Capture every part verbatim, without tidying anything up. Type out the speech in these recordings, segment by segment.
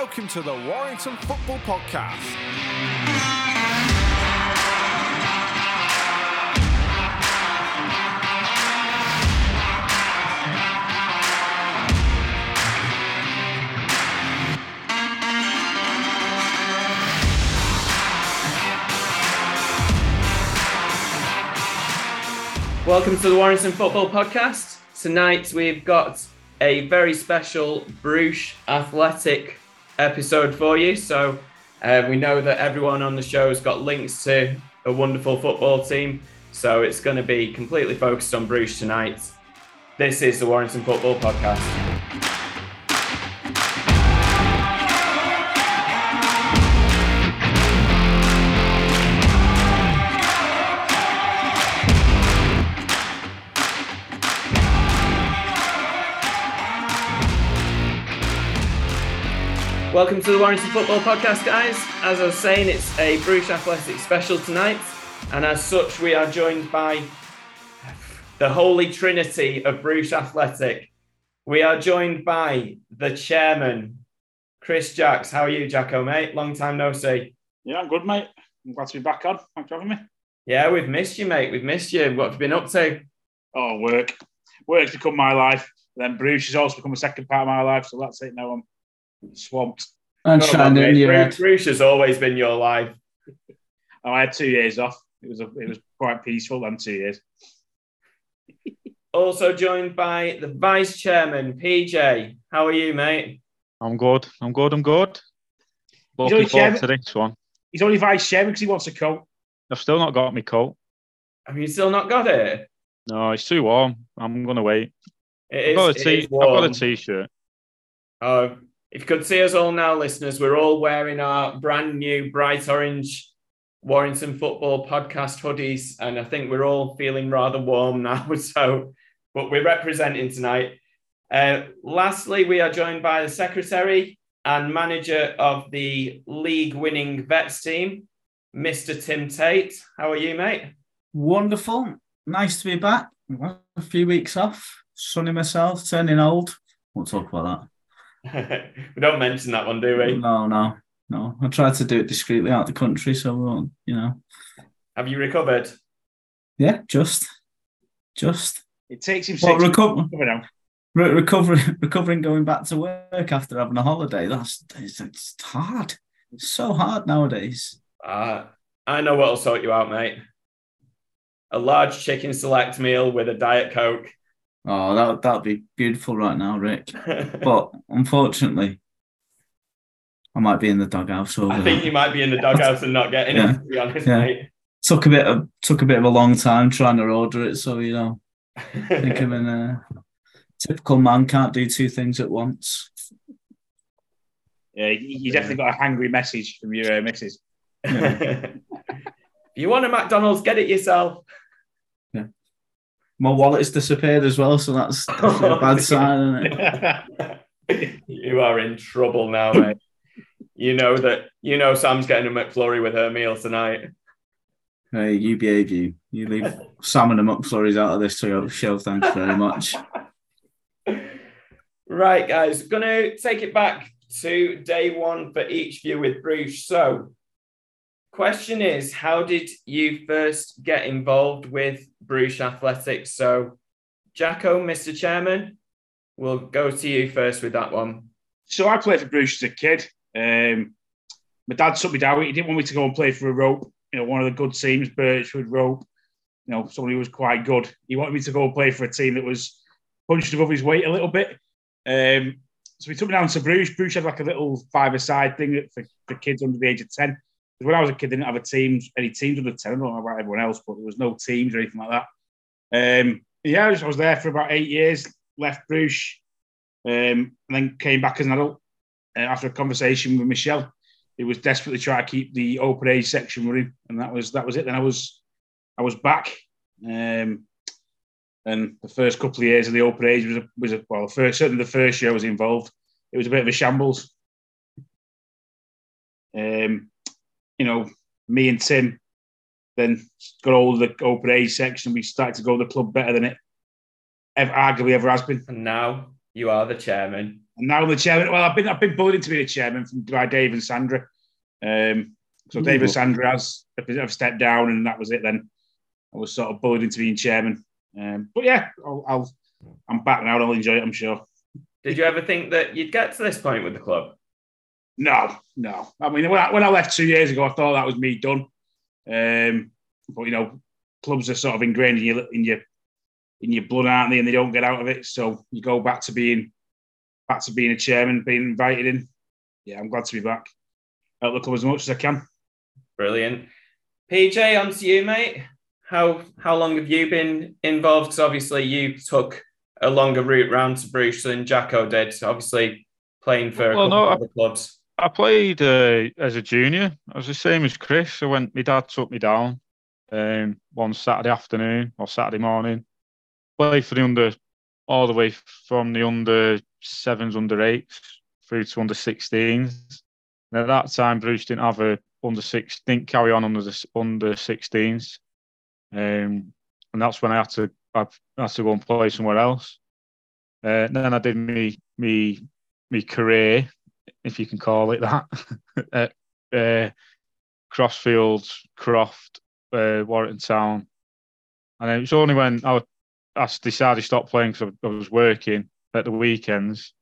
welcome to the Warrington Football Podcast. Welcome to the Warrington Football Podcast. Tonight we've got a very special Bruche Athletic episode for you. So uh, we know that everyone on the show has got links to a wonderful football team. So it's going to be completely focused on Bruche tonight. This is the Warrington Football Podcast. Welcome to the Warrington Football Podcast, guys. As I was saying, it's a Bruche Athletic special tonight. And as such, we are joined by the holy trinity of Bruche Athletic. We are joined by the chairman, Chris Jacks. How are you, Jacko, mate? Long time no see. Yeah, I'm good, mate. I'm glad to be back on. Thanks for having me. Yeah, we've missed you, mate. We've missed you. What have you been up to? Oh, work. Work's become my life. Then Bruche has also become a second part of my life. So that's it. Now I'm swamped. And Bruche has always been your life. Oh, I had two years off. It was a, it was quite peaceful then two years. Also joined by the vice chairman, P J. How are you, mate? I'm good. I'm good. I'm good. Looking forward to this one. He's only vice chairman because he wants a coat. I've still not got my coat. Have you still not got it? No, it's too warm. I'm gonna wait. It I've, is, got a t- it is warm. I've got a t-shirt. Oh. If you could see us all now, listeners, we're all wearing our brand new bright orange Warrington Football Podcast hoodies, and I think we're all feeling rather warm now, so, but we're representing tonight. Uh, lastly, we are joined by the secretary and manager of the league-winning vets team, Mister Tim Tate. How are you, mate? Wonderful. Nice to be back. A few weeks off, sunning myself, turning old. We'll talk about that. We don't mention that one, do we? No, no, no. I tried to do it discreetly out of the country, so we won't, you know. Have you recovered? Yeah, just, just. It takes him six reco- months. Re- recovering, recovering, going back to work after having a holiday. That's it's, it's hard. It's so hard nowadays. Uh, I know what'll sort you out, mate. A large chicken select meal with a Diet Coke. Oh, that that'd be beautiful right now, Rick. But unfortunately, I might be in the doghouse. I think that. You might be in the doghouse and not getting yeah. it. To be honest, yeah. mate. Took a bit of took a bit of a long time trying to order it, so you know, I think I'm in a typical man can't do two things at once. Yeah, you definitely got a hangry message from your uh, missus. Yeah. If you want a McDonald's, get it yourself. My wallet's disappeared as well, so that's, that's a bad sign, isn't it? You are in trouble now, mate. You know that. You know Sam's getting a McFlurry with her meal tonight. Hey, you behave, you. You leave Sam and the McFlurries out of this show. Thanks very much. Right, guys, going to take it back to day one for each view with Bruche. So, question is, how did you first get involved with Bruche Athletics? So, Jacko, Mister Chairman, we'll go to you first with that one. So I played for Bruche as a kid. Um, my dad took me down. He didn't want me to go and play for a rope. You know, one of the good teams, Birchwood rope. You know, somebody who was quite good. He wanted me to go and play for a team that was punched above his weight a little bit. Um, so he took me down to Bruche. Bruche had like a little five-a-side thing for, for kids under the age of ten. When I was a kid, I didn't have a team, any teams under ten. I don't know about everyone else, but there was no teams or anything like that. Um, yeah, I was, I was there for about eight years, left Bruche, um, and then came back as an adult uh, after a conversation with Michelle, who was desperately trying to keep the open age section running, and that was that was it. Then I was I was back, um, and the first couple of years of the open age was a, was a, well, the first certainly the first year I was involved, it was a bit of a shambles. Um. You know, me and Tim then got all the open A section. We started to go to the club better than it ever, arguably ever has been. And now you are the chairman. And now the chairman. Well, I've been I've been bullied to be the chairman from by Dave and Sandra. Um, so Dave Ooh. and Sandra has have stepped down, and that was it. Then I was sort of bullied into being chairman. Um, but yeah, I'll, I'll I'm back now. I'll enjoy it, I'm sure. Did you ever think that you'd get to this point with the club? No, no. I mean, when I, when I left two years ago, I thought that was me done. Um, but you know, clubs are sort of ingrained in your in your in your blood, aren't they? And they don't get out of it. So you go back to being back to being a chairman, being invited in. Yeah, I'm glad to be back. I'll help the club as much as I can. Brilliant. P J, on to you, mate. How how long have you been involved? Because obviously you took a longer route round to Bruche than Jacko did. Obviously playing for well, a couple no, of other clubs. I played uh, as a junior. I was the same as Chris. I went. My dad took me down um, one Saturday afternoon or Saturday morning. Played for the under, all the way from the under sevens, under eights through to under sixteens. And at that time, Bruche didn't have a under six. Didn't carry on under the, under sixteens. Um, and that's when I had to I had to go and play somewhere else. Uh, and then I did me me me career, if you can call it that, at uh, Crossfields, Croft, uh, Warrington Town, and it was only when I, I decided to stop playing because I, I was working at the weekends.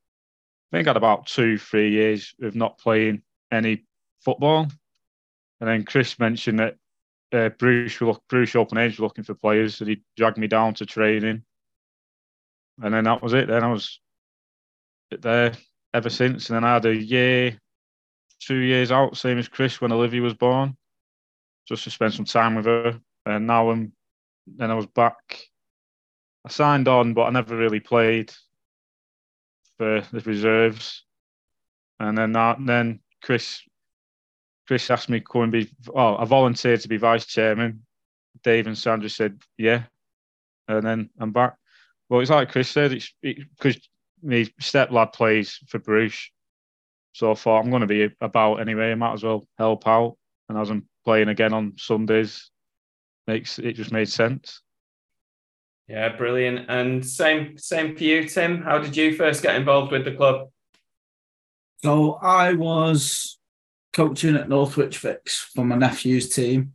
I think I had about two, three years of not playing any football, and then Chris mentioned that. Uh, Bruche, look, Bruche Open Age were looking for players, and he dragged me down to training. And then that was it. Then I was there ever since. And then I had a year, two years out, same as Chris when Olivia was born, just to spend some time with her. And now I'm, then I was back. I signed on, but I never really played for the reserves. And then that, then Chris. Chris asked me to come and be, oh, I volunteered to be vice chairman. Dave and Sandra said, yeah. And then I'm back. Well, it's like Chris said, it's because it, my step-lad plays for Bruche. So I thought, I'm going to be about anyway. I might as well help out. And as I'm playing again on Sundays, makes it just made sense. Yeah, brilliant. And same, same for you, Tim. How did you first get involved with the club? So I was coaching at Northwich Fix for my nephew's team.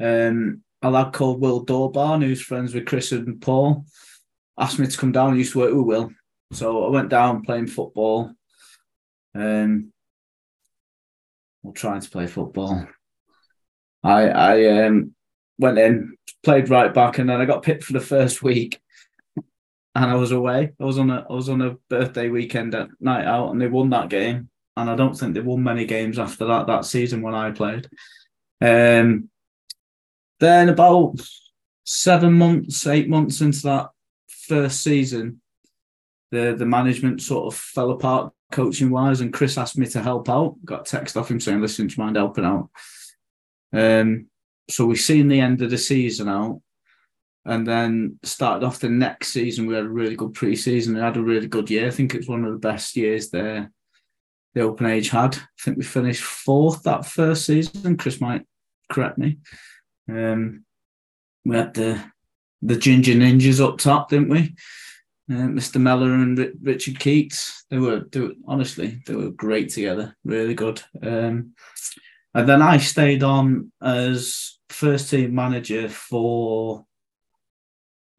Um, a lad called Will Dorbarn, who's friends with Chris and Paul, asked me to come down. I used to work with Will. So I went down playing football. Um, well, trying to play football. I, I um, went in, played right back, and then I got picked for the first week. And I was away. I was on a, I was on a birthday weekend at night out, and they won that game. And I don't think they won many games after that, that season when I played. Um, then about seven months, eight months into that first season, the, the management sort of fell apart coaching-wise, and Chris asked me to help out. Got a text off him saying, listen, do you mind helping out? Um, so we've seen the end of the season out, and then started off the next season. We had a really good pre-season. We had a really good year. I think it's one of the best years there. The Open Age had. I think we finished fourth that first season. Chris might correct me. Um, we had the the Ginger Ninjas up top, didn't we? Uh, Mister Mellor and R- Richard Keats. They were, they were honestly they were great together. Really good. Um, and then I stayed on as first team manager for,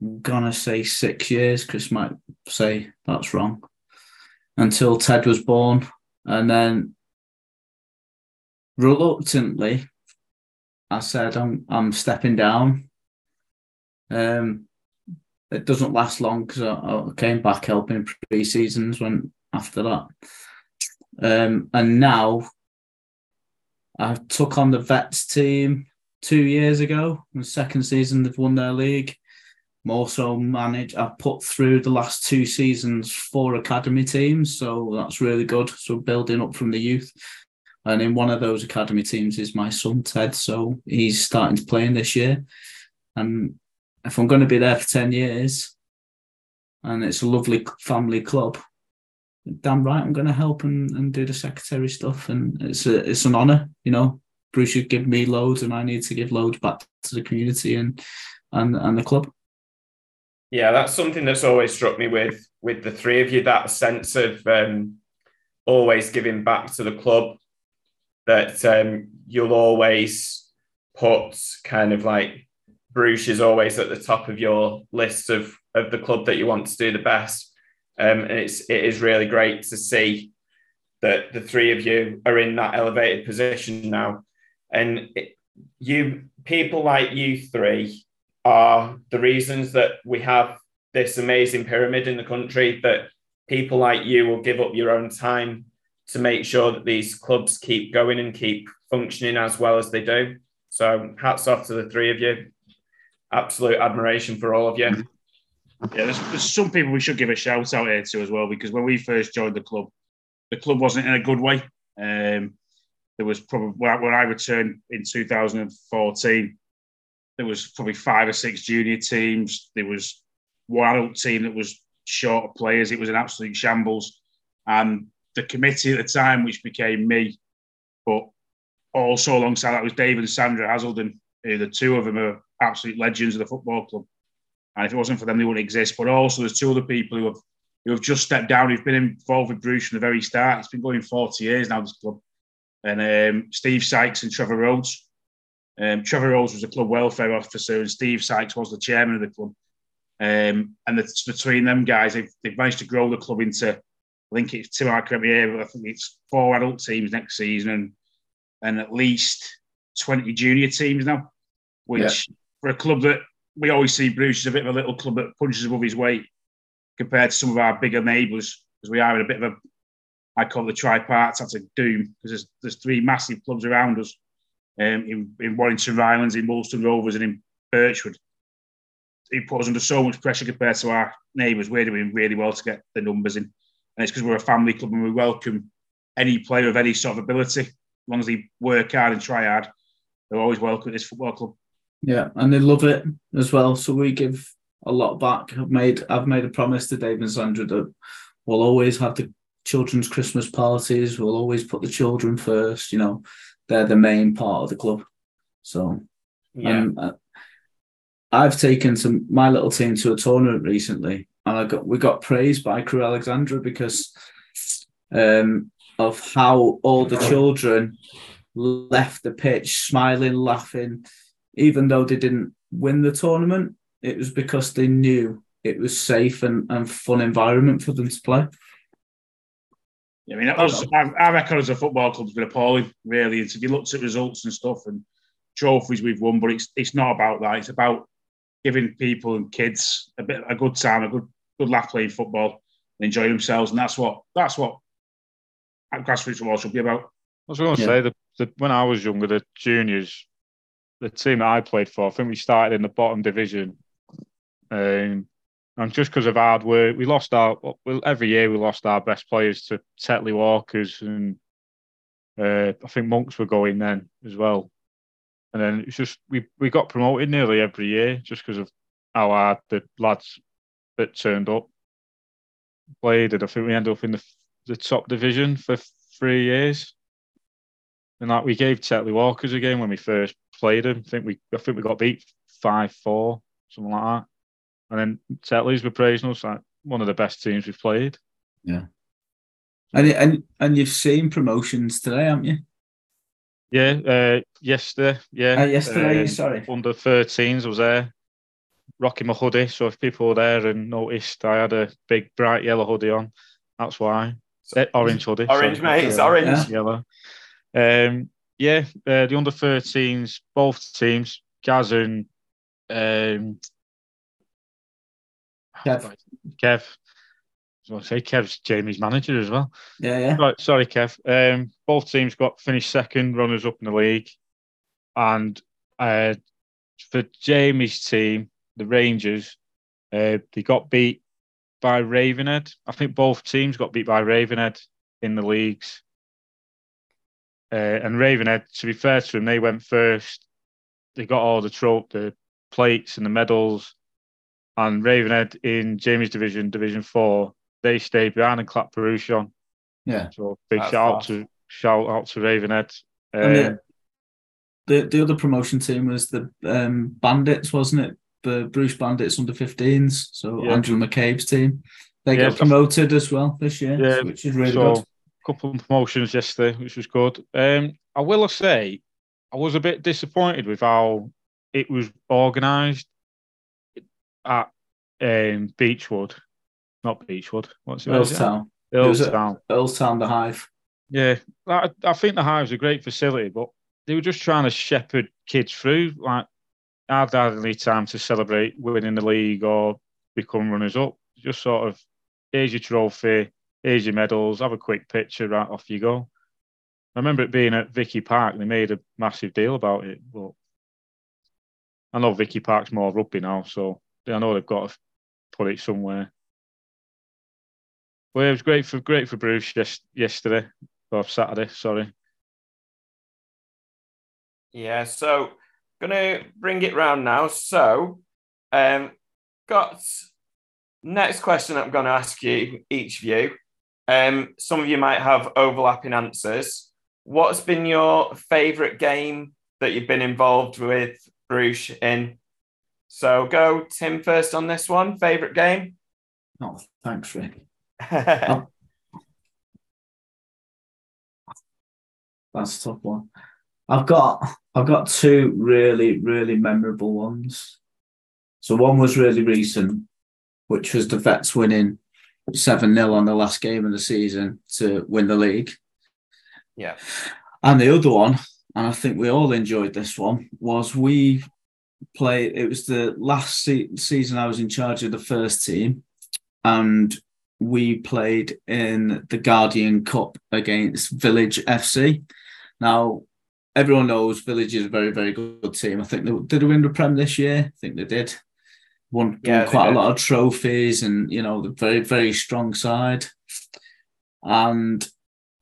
I'm gonna say six years. Chris might say that's wrong. Until Ted was born. And then, reluctantly, I said, I'm, I'm stepping down. Um, it doesn't last long because I, I came back helping pre-seasons when, after that. Um, and now, I took on the Vets team two years ago. In the second season, they've won their league. I'm also managed, I've put through the last two seasons four academy teams, so that's really good. So building up from the youth. And in one of those academy teams is my son, Ted, so he's starting to play in this year. And if I'm going to be there for ten years, and it's a lovely family club, damn right I'm going to help and, and do the secretary stuff. And it's a, it's an honour, you know. Bruche should give me loads, and I need to give loads back to the community and and, and the club. Yeah, that's something that's always struck me with with the three of you, that sense of um, always giving back to the club, that um, you'll always put kind of like Bruche is always at the top of your list of, of the club that you want to do the best. Um, and it's, it is really great to see that the three of you are in that elevated position now. And it, you people like you three are the reasons that we have this amazing pyramid in the country, that people like you will give up your own time to make sure that these clubs keep going and keep functioning as well as they do. So hats off to the three of you. Absolute admiration for all of you. Yeah, there's, there's some people we should give a shout out here to as well, because when we first joined the club, the club wasn't in a good way. Um, there was probably, when I returned in two thousand fourteen, there was probably five or six junior teams. There was one adult team that was short of players. It was an absolute shambles. And the committee at the time, which became me, but also alongside that was Dave and Sandra Hazelden, who the two of them are absolute legends of the football club. And if it wasn't for them, they wouldn't exist. But also there's two other people who have who have just stepped down, who've been involved with Bruche from the very start. It's been going forty years now, this club. And um, Steve Sykes and Trevor Rhodes. Um, Trevor Rhodes was a club welfare officer and Steve Sykes was the chairman of the club. Um, and the, between them guys, they've, they've managed to grow the club into, I think it's Tim Tate here, but I think it's four adult teams next season and, and at least twenty junior teams now, which yeah. for a club that we always see Bruche as a bit of a little club that punches above his weight compared to some of our bigger neighbours, because we are in a bit of a, I call it the tripartite of doom, because there's, there's three massive clubs around us. Um, in, in Warrington Islands, in Woolston Rovers and in Birchwood. It put us under so much pressure compared to our neighbours. We're doing really well to get the numbers in. And it's because we're a family club and we welcome any player of any sort of ability. As long as they work hard and try hard, they're always welcome at this football club. Yeah, and they love it as well. So we give a lot back. I've made, I've made a promise to Dave and Sandra that we'll always have the children's Christmas parties. We'll always put the children first, you know. They're the main part of the club. So yeah. um, I've taken some, my little team to a tournament recently and I got we got praised by Crew Alexandra because um, of how all the children left the pitch smiling, laughing, even though they didn't win the tournament. It was because they knew it was safe and, and fun environment for them to play. I mean, that was, our, our record as a football club has been appalling, really. If you looked at results and stuff and trophies we've won, but it's it's not about that. It's about giving people and kids a bit a good time, a good good laugh playing football, and enjoying themselves, and that's what that's what grassroots football should be about. I was going to yeah. say that, that when I was younger, the juniors, the team that I played for, I think we started in the bottom division, um, and just because of hard work, we lost our, well, every year we lost our best players to Tetley Walkers and uh, I think Monks were going then as well. And then it's just, we, we got promoted nearly every year just because of how hard the lads that turned up played. And I think we ended up in the, the top division for three years. And like we gave Tetley Walkers a game when we first played him. I think we, I think we got beat five four, something like that. And then Tetley's were praising us, like one of the best teams we've played. Yeah. And and and you've seen promotions today, haven't you? Yeah, uh, yesterday. Yeah, uh, yesterday, um, sorry. under thirteens, I was there, rocking my hoodie. So if people were there and noticed I had a big, bright yellow hoodie on, that's why. So, orange hoodie. Orange, so, mate, it's uh, orange. Yeah. Yellow. Um, yeah, uh, the under thirteens, both teams, Gaz and... Um, Kev. Kev. I was going to say Kev's Jamie's manager as well. Yeah, yeah. Right, sorry, Kev. Um, both teams got finished second, runners up in the league. And uh, for Jamie's team, the Rangers, uh, they got beat by Ravenhead. I think both teams got beat by Ravenhead in the leagues. Uh, and Ravenhead, to be fair to them, they went first. They got all the tro- the plates and the medals. And Ravenhead in Jamie's division, Division Four, they stayed behind and clapped Bruche on. Yeah. So big shout out to shout out to Ravenhead. Um, the, the the other promotion team was the um, Bandits, wasn't it? the Bruce Bandits under fifteens, so yeah. Andrew McCabe's team. They yeah, got promoted as well this year, yeah, which is really so, good. A couple of promotions yesterday, which was good. Um, I will say, I was a bit disappointed with how it was organised at um, Beechwood. Not Beechwood. What's it? Earlstown. Earlstown. Earlstown, the Hive. Yeah, I, I think the Hive's a great facility, but they were just trying to shepherd kids through. Like, hardly had any time to celebrate winning the league or become runners up. Just sort of, here's your trophy, here's your medals, have a quick picture, right, off you go. I remember it being at Vicky Park, and they made a massive deal about it. But I know Vicky Park's more rugby now, so I know they've got to put it somewhere. Well, it was great for great for Bruce just yesterday, or Saturday, sorry. Yeah, so going to bring it round now. So, um, got next question I'm going to ask you, each of you. Um, some of you might have overlapping answers. What's been your favourite game that you've been involved with Bruce in? So go, Tim, first on this one. Favourite game? Oh, thanks, Rick. Oh. That's a tough one. I've got I've got two really, really memorable ones. So one was really recent, which was the Vets winning seven nil on the last game of the season to win the league. Yeah. And the other one, and I think we all enjoyed this one, was we played, it was the last se- season I was in charge of the first team, and we played in the Guardian Cup against Village F C. Now, everyone knows Village is a very, very good team. I think they did they win the Prem this year. I think they did. Won, yeah, won quite a lot of trophies, and, you know, the very, very strong side. And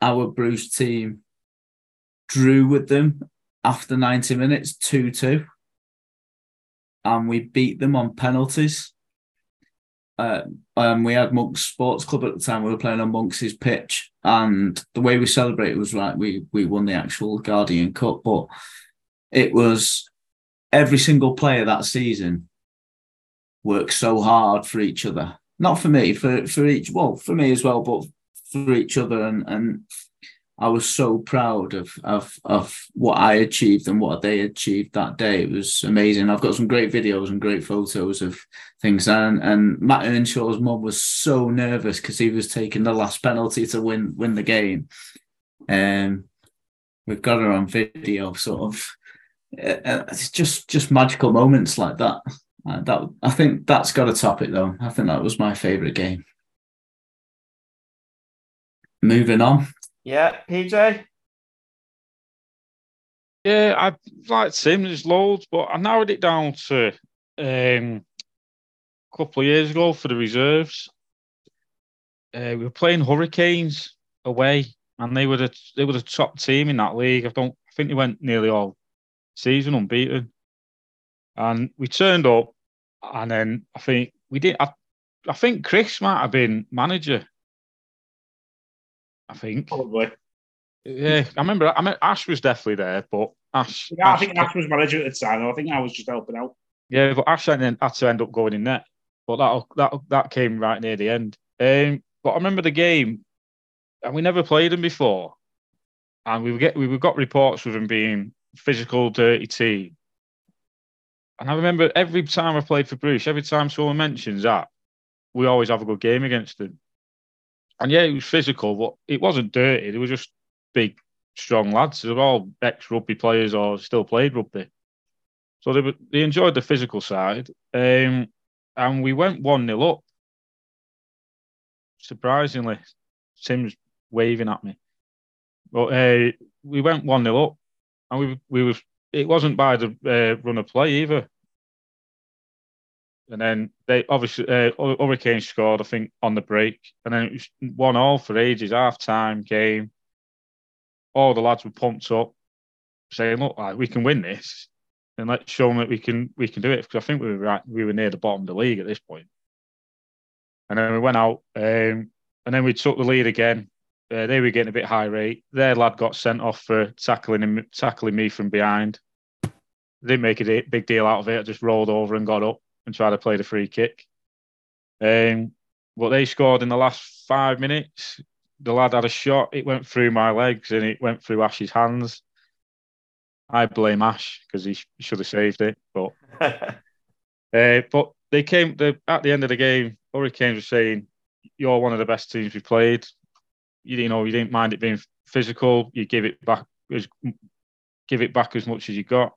our Bruce team drew with them after ninety minutes, two two. And we beat them on penalties. Uh, um, we had Monks Sports Club at the time. We were playing on Monks' pitch, and the way we celebrated was like we we won the actual Guardian Cup. But it was every single player that season worked so hard for each other. Not for me, for for each. Well, for me as well, but for each other. And and I was so proud of of of what I achieved and what they achieved that day. It was amazing. I've got some great videos and great photos of things. And and Matt Earnshaw's mum was so nervous because he was taking the last penalty to win win the game. Um, we've got her on video, sort of. It's just just magical moments like that. Uh, that I think that's got to top it, though. I think that was my favourite game. Moving on. Yeah, P J? Yeah, I like Tim, there's loads, but I narrowed it down to um, a couple of years ago for the reserves. Uh, we were playing Hurricanes away, and they were the they were the top team in that league. I don't I think they went nearly all season unbeaten. And we turned up, and then I think we did I, I think Chris might have been manager. I think probably. Yeah, I remember. I mean, Ash was definitely there, but Ash. Yeah, Ash, I think Ash was manager at the time. I think I was just helping out. Yeah, but Ash then had to end up going in net. But that that that came right near the end. Um, but I remember the game, and we never played them before, and we were get we were got reports of them being physical, dirty team. And I remember every time I played for Bruce, every time someone mentions that, we always have a good game against them. And yeah, it was physical, but it wasn't dirty. They were just big, strong lads. They were all ex-rugby players or still played rugby. So they were, they enjoyed the physical side. Um, and we went one nil up. Surprisingly, Tim's waving at me. But uh, we went one nil up. And we we were, it wasn't by the uh, run of play either. And then they obviously uh, Hurricane scored, I think, on the break. And then it was one all for ages, half time game. All the lads were pumped up, saying, "Look, like, we can win this, and let's show them that we can we can do it." Because I think we were right, we were near the bottom of the league at this point. And then we went out, um, and then we took the lead again. Uh, they were getting a bit high rate. Their lad got sent off for tackling him, tackling me from behind. Didn't make a big deal out of it. I just rolled over and got up. and tried to play the free kick. Um, but they scored in the last five minutes. The lad had a shot. It went through my legs and it went through Ash's hands. I blame Ash because he, sh- he should have saved it. But uh, but they came the, at the end of the game. Hurricanes were saying, "You're one of the best teams we played. You didn't know you didn't mind it being physical. You give it back as give it back as much as you got."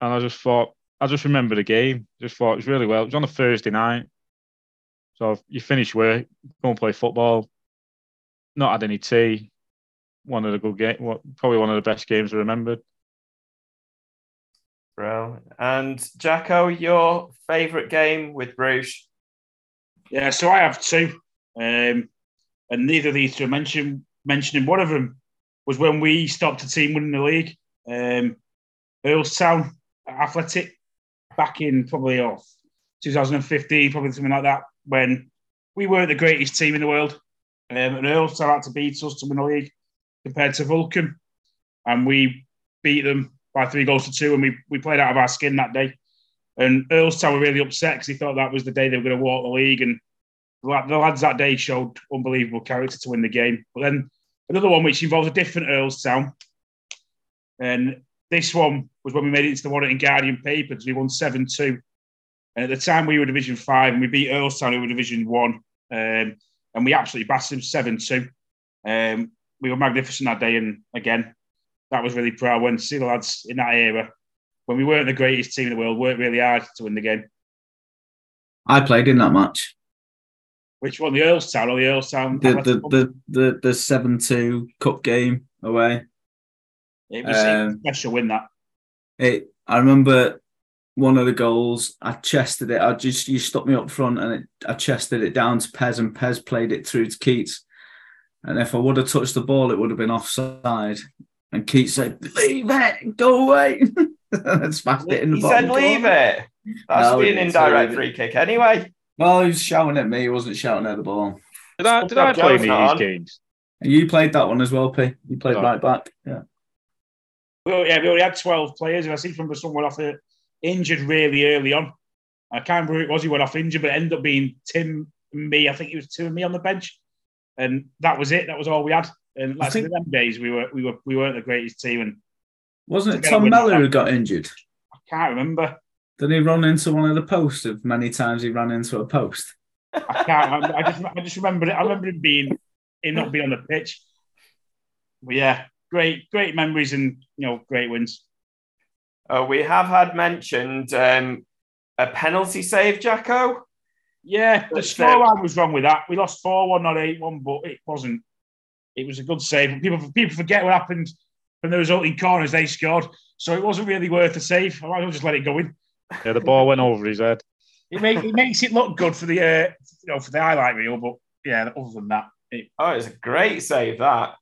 And I just thought, I just remember the game. Just thought it was really well. It was on a Thursday night, so you finish work, go and play football. Not had any tea. One of the good games, probably one of the best games I remembered. Bro. And Jacko, your favourite game with Bruges? Yeah, so I have two. Um, and neither of these two are mentioned, mentioning. One of them was when we stopped a team winning the league, um, Earlstown Athletic, back in probably oh, twenty fifteen, probably something like that, when we weren't the greatest team in the world. Um, and Earlstown had to beat us to win the league compared to Vulcan. And we beat them by three goals to two, and we, we played out of our skin that day. And Earlstown were really upset because they thought that was the day they were going to walk the league. And the lads that day showed unbelievable character to win the game. But then another one which involves a different Earlstown. And this one was when we made it into the Warrington Guardian papers. We won seven two. And at the time, we were Division five, and we beat Earlstown, who were Division one. Um, and we absolutely battered them seven two. Um, we were magnificent that day. And again, that was really proud when to see the lads in that era, when we weren't the greatest team in the world, worked really hard to win the game. I played in that match. Which one, the Earlstown or the Earlstown? The the the, the the seven two cup game away. It was um, a special win, that. It. I remember one of the goals. I chested it. I just you stopped me up front, and it, I chested it down to Pez, and Pez played it through to Keats. And if I would have touched the ball, it would have been offside. And Keats said, "Leave it, go away." And smashed it in the he bottom. He said, "Leave door. It." That's no, being an indirect free kick, anyway. Well, he was shouting at me. He wasn't shouting at the ball. Did I? Did I play any of these games? And you played that one as well, P. You played no. right back. Yeah. Well, yeah, we only had twelve players, and I seem to remember someone off it injured really early on. I can't remember who it was. He went off injured, but it ended up being Tim and me. I think it was two and me on the bench, and that was it. That was all we had. And like think... in them days, we were we were we weren't the greatest team. And wasn't it Tom Mellor who got injured? I can't remember. Didn't he run into one of the posts? Of many times he ran into a post. I can't remember. I just I just remember it. I remember him being him not being on the pitch. But yeah, great great memories and you know great wins. Uh, we have had mentioned um, a penalty save, Jacko. Yeah, the scoreline was wrong with that. We lost four one, not eight one, but it wasn't. It was a good save. People people forget what happened. And the resulting corners they scored, so it wasn't really worth a save. I might as well just let it go in. Yeah, the ball went over his head. It makes it makes it look good for the uh, you know for the highlight reel, but yeah, other than that, it, oh, it's a great save. That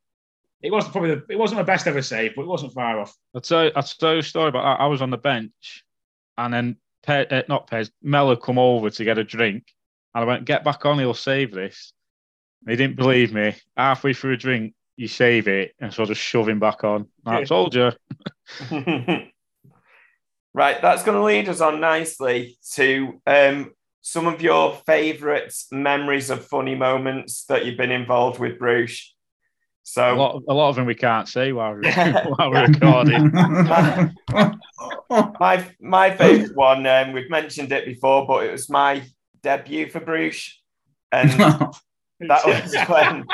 it wasn't probably the, it wasn't the best ever save, but it wasn't far off. I tell I tell you a story about that. I was on the bench, and then Pe- uh, not Pez Mellor come over to get a drink, and I went, "Get back on, he'll save this." And he didn't believe me. Halfway through a drink, you save it, and so just shove him back on. I told you. Right, that's going to lead us on nicely to um, some of your favourite memories of funny moments that you've been involved with, Bruce. So a lot, a lot of them we can't say while we're, while we're recording. my my favourite one, um, we've mentioned it before, but it was my debut for Bruce, and that was when.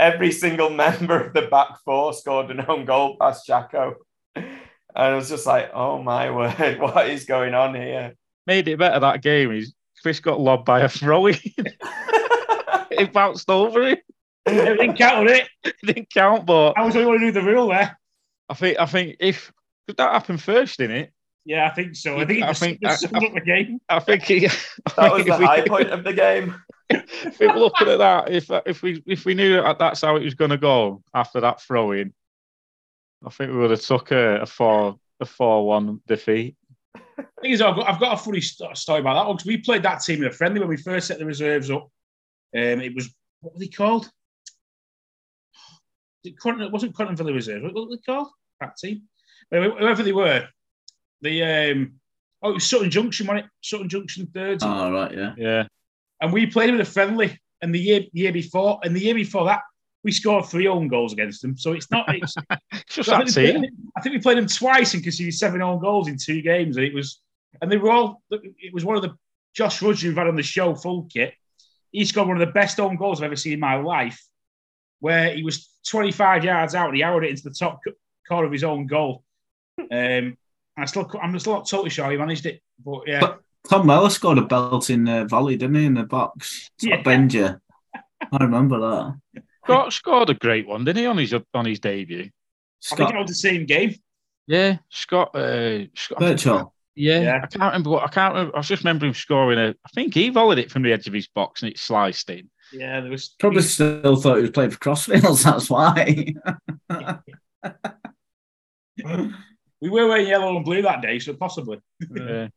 Every single member of the back four scored an own goal past Jacko. And I was just like, oh my word, what is going on here? Made it better that game is Chris got lobbed by a throw-in. It bounced over him. It didn't count, it. It didn't count, but... I was only going to do the rule there. I think I think if... Did that happen first, didn't it? Yeah, I think so. I think it summed up the game. I think it, I that was the we, high point of the game. If we were looking at that, if if we if we knew that that's how it was going to go after that throw in, I think we would have took a, a four a four one defeat. The thing is, I've got, I've got a funny story about that one because we played that team in a friendly when we first set the reserves up. Um, it was what were they called? It wasn't Cronenville Reserve. What were they called? That team, whoever they were. The um, Oh, it was Sutton Junction, wasn't it? Sutton Junction third. Oh, right, yeah. Yeah. And we played with a friendly and the year year before, and the year before that, we scored three own goals against them. So it's not... It's, just I, think that played, I think we played them twice and conceded seven own goals in two games. And it was... And they were all... It was one of the... Josh Rudge, who've had on the show, full kit, he scored one of the best own goals I've ever seen in my life, where he was twenty-five yards out and he arrowed it into the top corner of his own goal. Um... I still, I'm still not totally sure he managed it, but yeah. But Tom Mellor scored a belt in the volley, didn't he, in the box? Yeah. Benja. I remember that. Scott scored a great one, didn't he, on his on his debut? Scott. I think it was the same game. Yeah, Scott. Uh, Scott Birchall. Yeah, yeah, I can't remember what I can't remember. I was just remembering him scoring a. I think he volleyed it from the edge of his box and it sliced in. Yeah, there was probably he, still thought he was playing for Crossfields. That's why. We were wearing yellow and blue that day, so possibly. Yeah.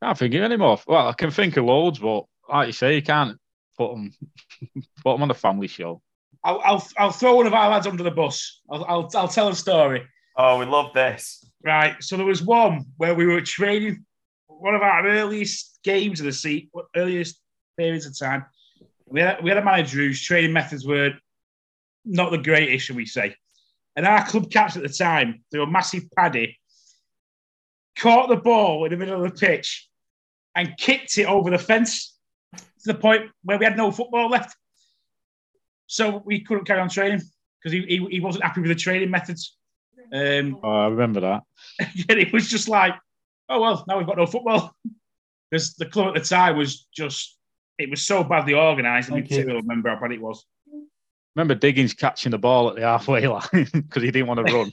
Can't think of any more. Well, I can think of loads, but like you say, you can't put them, put them on a family show. I'll, I'll I'll throw one of our lads under the bus. I'll, I'll I'll tell a story. Oh, we love this. Right, so there was one where we were training, one of our earliest games of the seat, earliest periods of time. We had, we had a manager whose training methods were not the greatest, shall we say. And our club captain at the time, through a massive paddy, caught the ball in the middle of the pitch and kicked it over the fence to the point where we had no football left. So we couldn't carry on training because he, he he wasn't happy with the training methods. Um, oh, I remember that. And it was just like, oh, well, now we've got no football. Because the club at the time was just, it was so badly organised. I can't remember how bad it was. Remember Diggins catching the ball at the halfway line because he didn't want to run.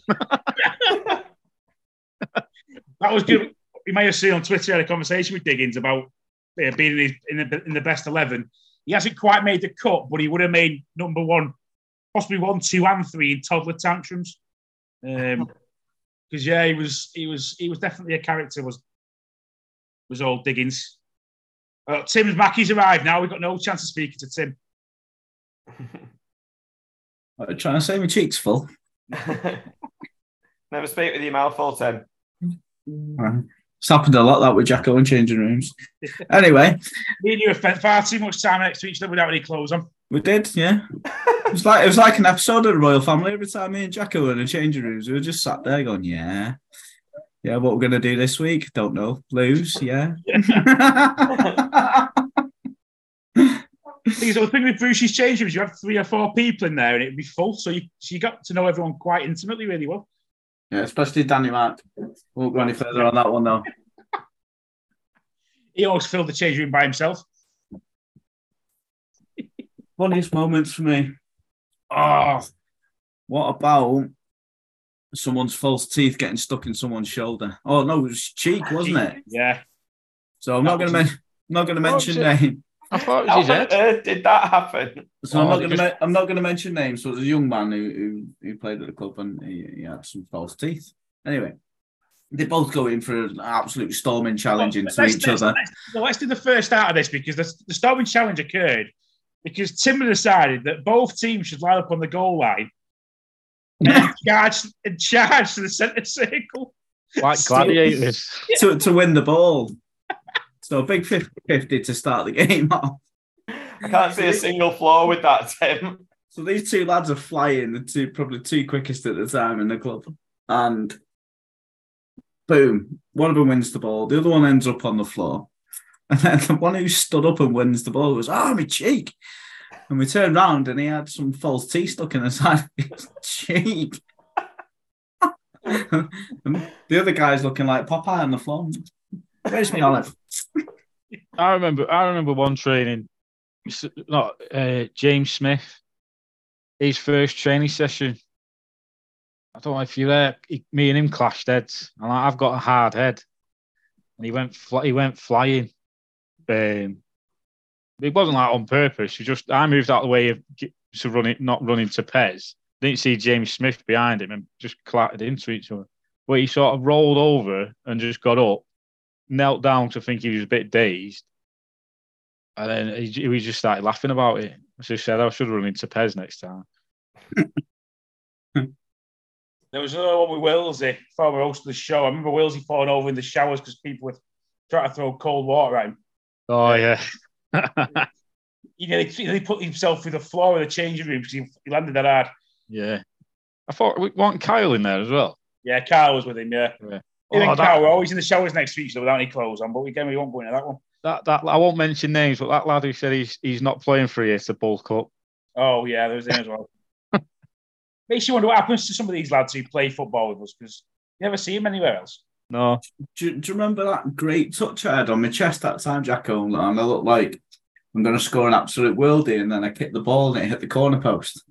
That was good. You may have seen on Twitter, I had a conversation with Diggins about uh, being in, his, in, the, in the best eleven. He hasn't quite made the cut, but he would have made number one, possibly one, two, and three in toddler tantrums. Because um, yeah, he was, he was, he was definitely a character. Was was old Diggins. Uh, Tim's Mackie's arrived now. We've got no chance of speaking to Tim. I'm trying to say my cheeks full. Never speak with your mouth full, Tim. It's happened a lot, that, with Jacko and changing rooms. Anyway. Me and you have spent far too much time next to each other without any clothes on. We did, yeah. It was like it was like an episode of the Royal Family. Every time me and Jacko were in the changing rooms, we were just sat there going, yeah. Yeah, what we're going to do this week? Don't know. Lose, yeah. So the thing with Bruce's change rooms, you have three or four people in there and it'd be full, so you so you got to know everyone quite intimately really well. Yeah, especially Danny Mark. Won't go any further on that one though. He always filled the change room by himself. Funniest moments for me. Oh, what about someone's false teeth getting stuck in someone's shoulder? Oh no, it was cheek, wasn't it? Yeah. So I'm not, not gonna me- not gonna mention name. I thought it was his head. How on earth did that happen? So oh, I'm not going to just... I'm not going to mention names. So it was a young man who who, who played at the club and he, he had some false teeth. Anyway, they both go in for an absolute storming challenge well, into let's, each let's, other. Let's, let's do the first start of this because the, the storming challenge occurred because Tim had decided that both teams should line up on the goal line and charge and charge to the centre circle, like gladiators, to to win the ball. So a big fifty-fifty to start the game off. I can't see a single flaw with that, Tim. So these two lads are flying, the two probably two quickest at the time in the club. And boom, one of them wins the ball. The other one ends up on the floor. And then the one who stood up and wins the ball goes, oh, my cheek. And we turned round and he had some false teeth stuck in the side of his cheek. And the other guy's looking like Popeye on the floor. Where's my olive? I remember. I remember one training. Not uh, James Smith. His first training session. I don't know if you're there. He, me and him clashed heads, and I've got a hard head. And he went. Fly, he went flying. Um, it wasn't like on purpose. He just. I moved out of the way of to run it, not running to Pez. Didn't see James Smith behind him, and just clattered into each other. But he sort of rolled over and just got up. Knelt down to think he was a bit dazed, and then he, he just started laughing about it. So he said, I should run into Pez next time. There was another one with Wilsey before we hosted the show. I remember Wilsey falling over in the showers because people were trying to throw cold water at him. Oh, yeah. He nearly put himself through the floor of the changing room because he landed that hard. Yeah. I thought, wasn't Kyle in there as well? Yeah, Kyle was with him, yeah. yeah. Oh, that... Kyle, we're always in the showers next to each other without any clothes on, but again, we won't go into that one. That that I won't mention names, but that lad who said he's he's not playing for you, it's a bulk up. Oh, yeah, there was him as well. Makes you wonder what happens to some of these lads who play football with us, because you never see them anywhere else. No. Do, do you remember that great touch I had on my chest that time, Jacko? And I looked like I'm going to score an absolute worldie, and then I kicked the ball and it hit the corner post.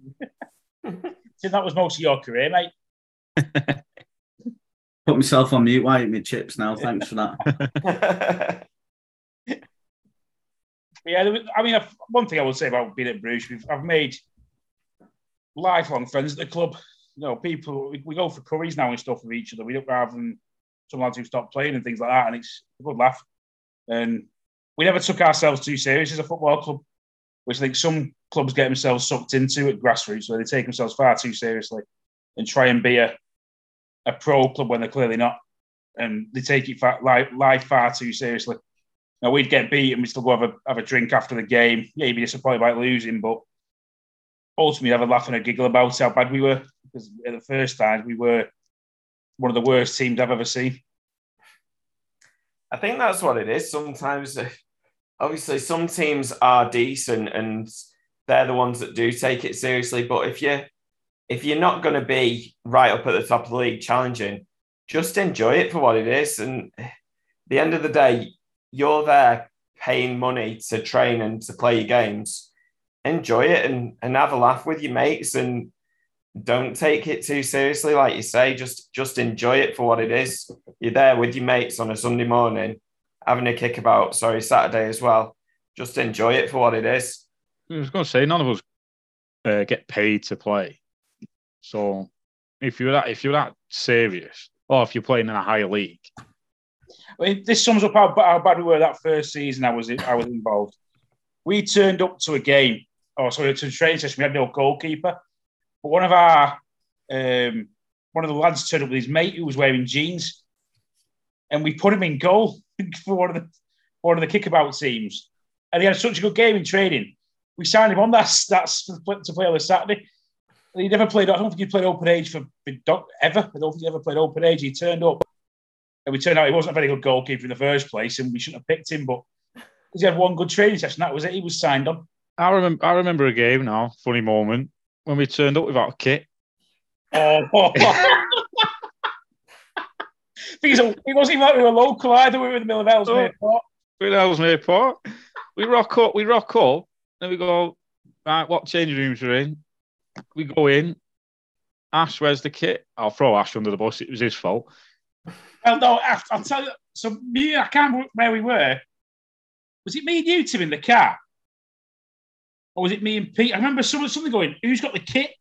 So that was most of your career, mate. Put myself on mute. Why eat me chips now? Thanks for that. Yeah, there was, I mean, one thing I would say about being at Bruges, we've, I've made lifelong friends at the club. You know, people, we, we go for curries now and stuff with each other. We don't rather than some lads who stopped playing and things like that, and it's a good laugh. And we never took ourselves too serious as a football club, which I think some clubs get themselves sucked into at grassroots, where they take themselves far too seriously and try and be a, a pro club when they're clearly not. And they take it far, life, life far too seriously. Now, we'd get beat and we'd still go have a, have a drink after the game. Yeah, you'd be disappointed by losing, but ultimately have a laugh and a giggle about how bad we were. Because at the first time, we were one of the worst teams I've ever seen. I think that's what it is. Sometimes, obviously, some teams are decent and they're the ones that do take it seriously. But if you're, if you're not going to be right up at the top of the league challenging, just enjoy it for what it is. And at the end of the day, you're there paying money to train and to play your games. Enjoy it and, and have a laugh with your mates and don't take it too seriously. Like you say, just, just enjoy it for what it is. You're there with your mates on a Sunday morning, having a kick about, sorry, Saturday as well. Just enjoy it for what it is. I was going to say, none of us uh, get paid to play. So if you're that, if you're that serious, or if you're playing in a high league, this sums up how, how bad we were that first season I was I was involved. We turned up to a game, or sorry, to a training session. We had no goalkeeper. But one of our, um, one of the lads turned up with his mate who was wearing jeans. And we put him in goal for one of the, one of the kickabout teams. And he had such a good game in training. We signed him on that, that to play on a Saturday. And he never played, I don't think he played open age for, for ever. I don't think he ever played open age. He turned up. And we turned out he wasn't a very good goalkeeper in the first place, and we shouldn't have picked him. But because he had one good training session, that was it. He was signed on. I remember. I remember a game now. Funny moment when we turned up without a kit. Oh, oh, oh. Because it wasn't even like we were local either. We were in the middle of Ellesmere oh, Port. We were Ellesmere Port. We rock up. We rock up. Then we go. Right, what changing rooms are in? We go in. Ash, where's the kit? I'll throw Ash under the bus. It was his fault. Well, no, after, I'll tell you. So, me, I can't remember where we were. Was it me and you, Tim, in the car? Or was it me and Pete? I remember someone something going, who's got the kit?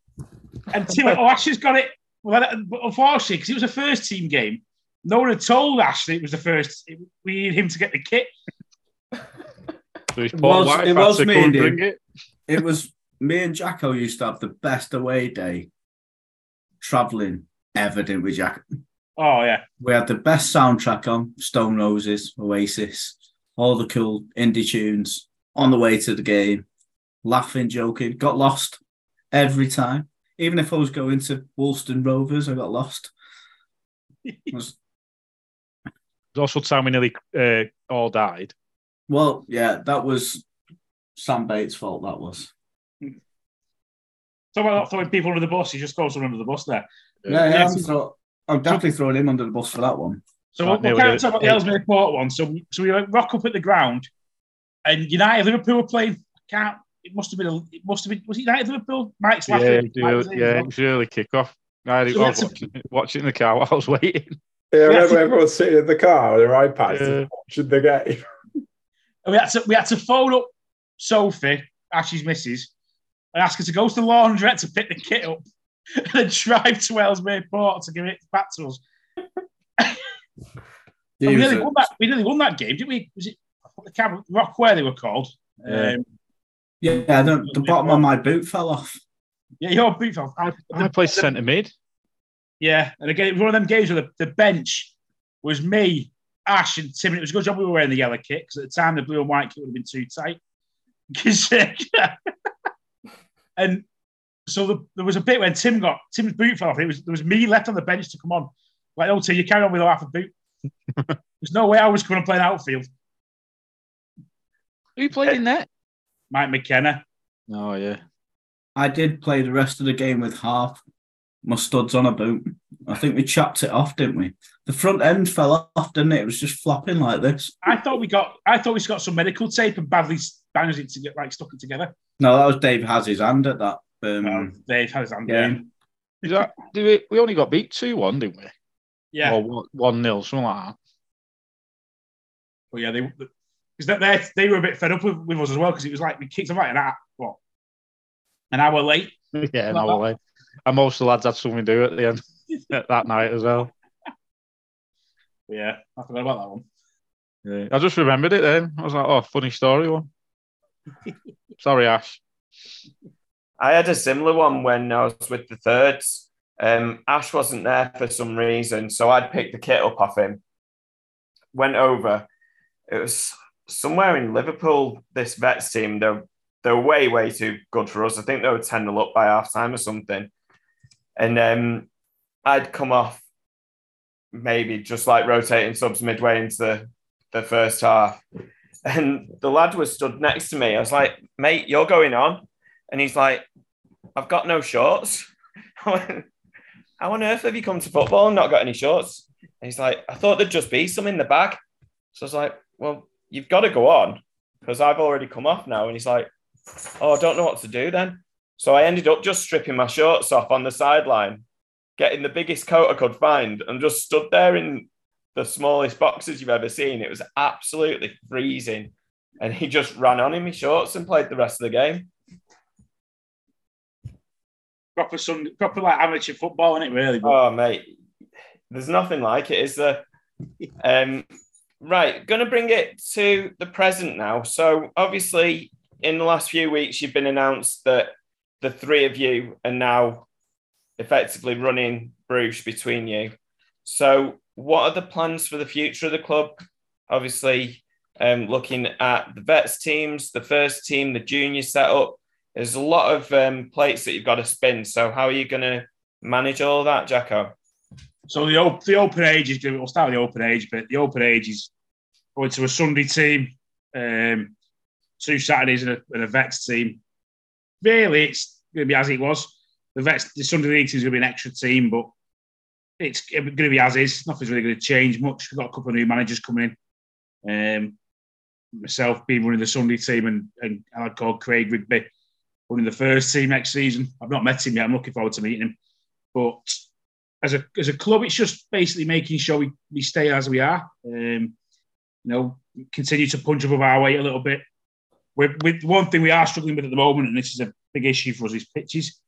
And Tim went, oh, Ash has got it. Well, but unfortunately, because it was a first team game, no one had told Ash that it was the first. It, we needed him to get the kit. So it was, it was me and him. It. it was me and Jacko used to have the best away day travelling ever, didn't we, Jack? Oh, yeah. We had the best soundtrack on, Stone Roses, Oasis, all the cool indie tunes, on the way to the game, laughing, joking, got lost every time. Even if I was going to Woolston Rovers, I got lost. It was... There's also a time we nearly uh, all died. Well, yeah, that was Sam Bates' fault, that was. So about not throwing people under the bus, you just throw someone under the bus there. Yeah, yeah, yeah. So... I'm definitely throwing him under the bus for that one. So we'll kind of talk about the Ellesmere Port one. So, so we rock up at the ground, and United Liverpool were playing. Can't it must have been? A, it must have been. Was it United Liverpool? Mike's laughing. Yeah, Mike's yeah, yeah it was early kick-off. I had so was watching, to... watching the car while I was waiting. Yeah, I remember to... everyone sitting in the car with their iPads yeah. and watching the game. And we had to we had to phone up Sophie, Ash's missus, and ask her to go to the laundrette to pick the kit up. And then drive to Ellesmere Port to give it back to us. We nearly won that. We nearly won that game, didn't we? Was it the Cab Rock where they were called? Yeah, um, yeah the, the bottom of my boot fell off. Yeah, your boot fell off. I, I, I played centre mid. Yeah. And again, it was one of them games where the, the bench was me, Ash and Tim. And it was a good job we were wearing the yellow kit, because at the time the blue and white kit would have been too tight. And so the, there was a bit when Tim got, Tim's boot fell off. It was, there was me left on the bench to come on. Like, oh, Tim, you carry on with half a boot. There's no way I was going to play outfield. Who played in that? Mike McKenna. Oh, yeah. I did play the rest of the game with half my studs on a boot. I think we chopped it off, didn't we? The front end fell off, didn't it? It was just flopping like this. I thought we got I thought we got some medical tape and badly banged it to get, like, stuck it together. No, that was Dave has his hand at that. Um, well, Dave has his hand game. Is that, did we, we only got beat two one, didn't we? Yeah. Or one nil, something like that. But yeah, they... Because they were a bit fed up with, with us as well, because it was like we kicked them right an hour, what, an hour late. Yeah, an hour late. And most of the lads had something to do at the end that night as well. Yeah, I forgot about that one. Yeah. I just remembered it then. I was like, oh, funny story one. Sorry, Ash. I had a similar one when I was with the thirds. Um, Ash wasn't there for some reason, so I'd picked the kit up off him. Went over. It was... somewhere in Liverpool, this Vets team, they're, they're way, way too good for us. I think they were ten nil up by half-time or something. And um, I'd come off maybe just like rotating subs midway into the, the first half. And the lad was stood next to me. I was like, mate, you're going on. And he's like, I've got no shorts. How on earth have you come to football and not got any shorts? And he's like, I thought there'd just be some in the bag. So I was like, well, you've got to go on because I've already come off now. And he's like, oh, I don't know what to do then. So I ended up just stripping my shorts off on the sideline, getting the biggest coat I could find and just stood there in the smallest boxes you've ever seen. It was absolutely freezing. And he just ran on in my shorts and played the rest of the game. Proper, Sunday, proper like amateur football, isn't it, really? But... oh, mate, there's nothing like it, is there? Um... Right, going to bring it to the present now. So, obviously, in the last few weeks, you've been announced that the three of you are now effectively running Bruche between you. So, what are the plans for the future of the club? Obviously, um, looking at the Vets teams, the first team, the junior setup, there's a lot of um, plates that you've got to spin. So, how are you going to manage all that, Jacko? So the, op- the open age is good. We'll start with the open age, but the open age is going to a Sunday team, um, two Saturdays and a, and a Vets team. Really, it's going to be as it was. The Vets, the Sunday league team is going to be an extra team, but it's going to be as is. Nothing's really going to change much. We've got a couple of new managers coming in. Um, myself being running the Sunday team and, and a lad called Craig Rigby running the first team next season. I've not met him yet. I'm looking forward to meeting him. But... As a as a club, it's just basically making sure we, we stay as we are. Um, you know, continue to punch above our weight a little bit. We're, with one thing we are struggling with at the moment, and this is a big issue for us, is pitches.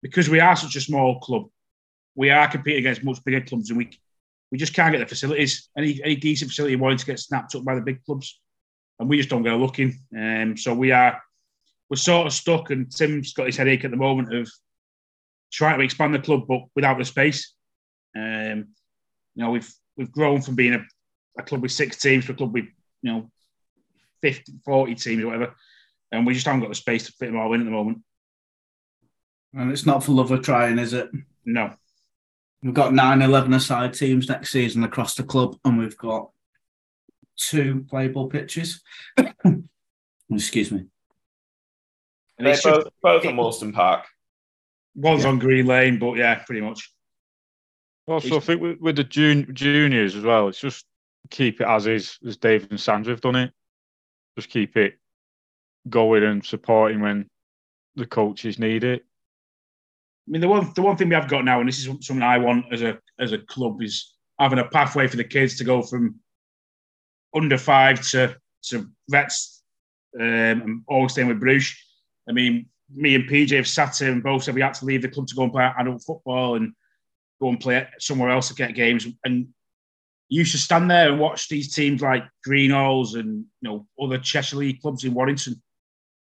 Because we are such a small club, we are competing against much bigger clubs, and we we just can't get the facilities. Any any decent facility wanted to get snapped up by the big clubs, and we just don't go looking. Um, so we are we're sort of stuck, and Tim's got his headache at the moment of trying to expand the club, but without the space. Um, you know, we've we've grown from being a, a club with six teams to a club with, you know, fifty, forty teams or whatever, and we just haven't got the space to fit them all in at the moment. And it's not for love of trying, is it? No. We've got nine eleven-a-side teams next season across the club, and we've got two playable pitches. Excuse me. And it's both, just, both on Woolston Park. One's yeah. on Green Lane, but yeah, pretty much. Also, I think with, with the jun- juniors as well, it's just keep it as is, as Dave and Sandra have done it. Just keep it going and supporting when the coaches need it. I mean, the one the one thing we have got now, and this is something I want as a as a club, is having a pathway for the kids to go from under five to to vets, um, and all staying with Bruche. I mean. Me and P J have sat in and both said we had to leave the club to go and play adult football and go and play somewhere else to get games. And you should stand there and watch these teams like Greenhalls and, you know, other Cheshire League clubs in Warrington.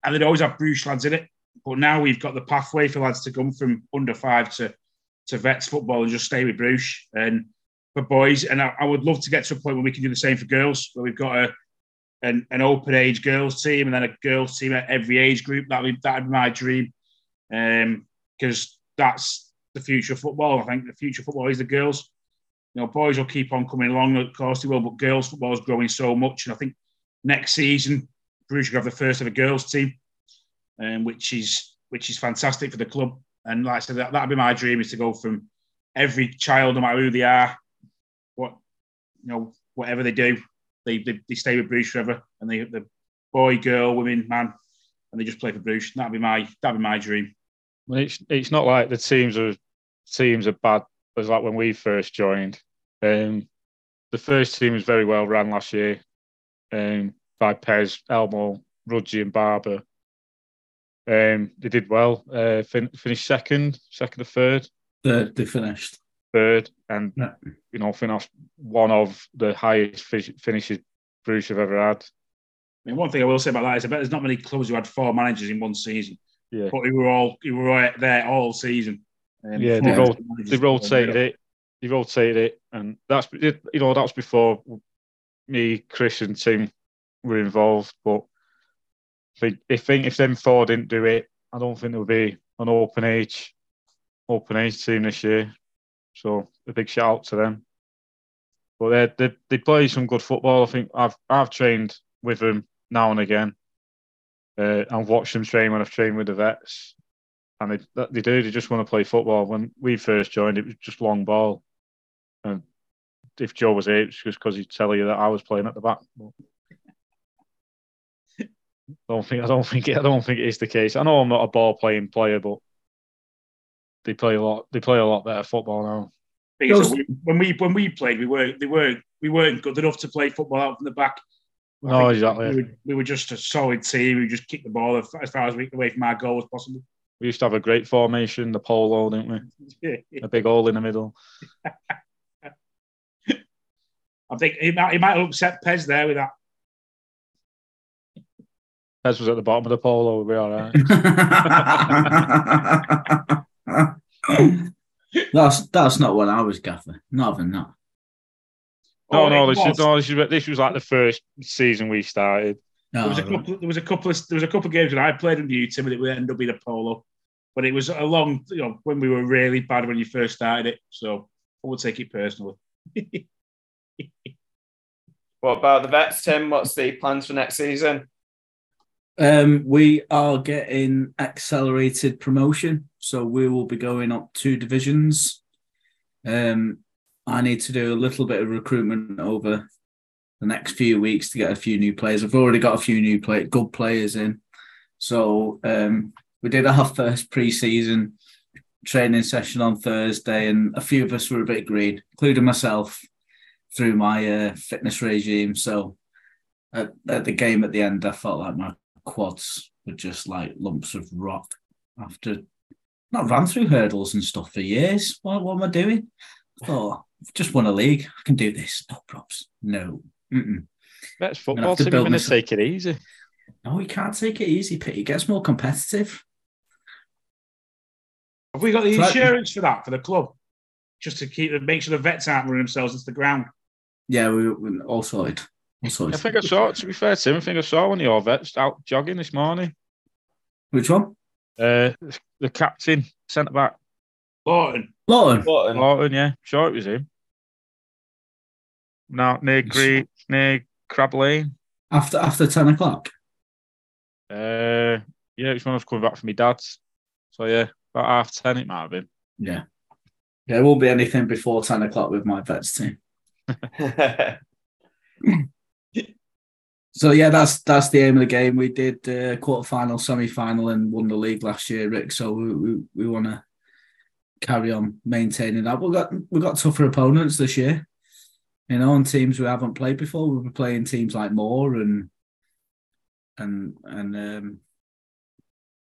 And they'd always have Bruche lads in it. But now we've got the pathway for lads to come from under five to to vets football and just stay with Bruche and for boys. And I, I would love to get to a point where we can do the same for girls, where we've got a an, an open age girls team and then a girls team at every age group. That'd be, that'd be my dream, because um, that's the future of football. I think the future of football is the girls. You know, boys will keep on coming along, of course they will, but girls football is growing so much. And I think next season, Bruche will have the first ever girls team, um, which is which is fantastic for the club. And like I said, that that'd be my dream, is to go from every child, no matter who they are, what you know, whatever they do, they they, they stay with Bruche forever, and they the boy, girl, women, man, and they just play for Bruche. That'd be my that'd be my dream. Well, it's it's not like the teams are teams are bad. It was like when we first joined. Um, the first team was very well ran last year um, by Pez, Elmo, Rudgy and Barber. Um, they did well. Uh, fin- finished second, second or third. Third, they finished. Third. And, yeah. you know, finished one of the highest finish- finishes Bruche have ever had. I mean, one thing I will say about that is I bet there's not many clubs who had four managers in one season. Yeah. But we were all, we were there all season. Um, yeah, they, roll, they rotated it. They rotated it, and that's you know that was before me, Chris, and Tim were involved. But if they think if them four didn't do it, I don't think there'll be an open age, open age team this year. So a big shout out to them. But they they they play some good football. I think I've I've trained with them now and again. Uh, I've watched them train when I've trained with the vets. And they, they do, they just want to play football. When we first joined, it was just long ball. And if Joe was here, it's just because he'd tell you that I was playing at the back. But don't think, I don't think it, I don't think it is the case. I know I'm not a ball playing player, but they play a lot. They play a lot better football now. Because when we when we played, we weren't they weren't we weren't good enough to play football out from the back. I no, exactly. We were, we were just a solid team. We just kicked the ball as far as we away from our goal as possible. We used to have a great formation, the polo, didn't we? A big hole in the middle. I think he might, he might have upset Pez there with that. Pez was at the bottom of the polo, we'll be all right. that's, that's not what I was gathering. Not even that. No, oh, no, this was, no this, was, this was like the first season we started. There was, oh, a couple, there was a couple. Of, there was a couple of games when I played under you, Tim, and it would end up being a polo. But it was a long, you know, when we were really bad when you first started it. So I would take it personally. What about the vets, Tim? What's the plans for next season? Um, we are getting accelerated promotion, so we will be going up two divisions. Um, I need to do a little bit of recruitment over the next few weeks to get a few new players. I've already got a few new play, good players in. So um, we did our first pre-season training session on Thursday, and a few of us were a bit green, including myself, through my uh, fitness regime. So at, at the game at the end, I felt like my quads were just like lumps of rock after not ran through hurdles and stuff for years. What, what am I doing? I thought, I've just won a league. I can do this. No props. No. Mm-mm. That's football, so you're going to take it easy. No, you can't take it easy, Pete. It gets more competitive. Have we got the insurance for that, for the club? Just to keep make sure the vets aren't running themselves into the ground? Yeah, we, we're all sorted. All sorted. I think I saw, to be fair, Tim, I think I saw one of your vets out jogging this morning. Which one? Uh, the captain, centre-back. Lawton. Lawton? Lawton, Lawton yeah. Sure it was him. No, near Green, near Crab Lane. After after ten o'clock. Uh, yeah, it was when I was coming back from my dad's. So yeah, about half ten it might have been. Yeah, yeah, it won't be anything before ten o'clock with my vets team. So yeah, that's that's the aim of the game. We did uh, quarter final, semi final, and won the league last year, Rick. So we we, we want to carry on maintaining that. We got we got tougher opponents this year. You know, on teams we haven't played before. We'll be playing teams like Moore and and and um,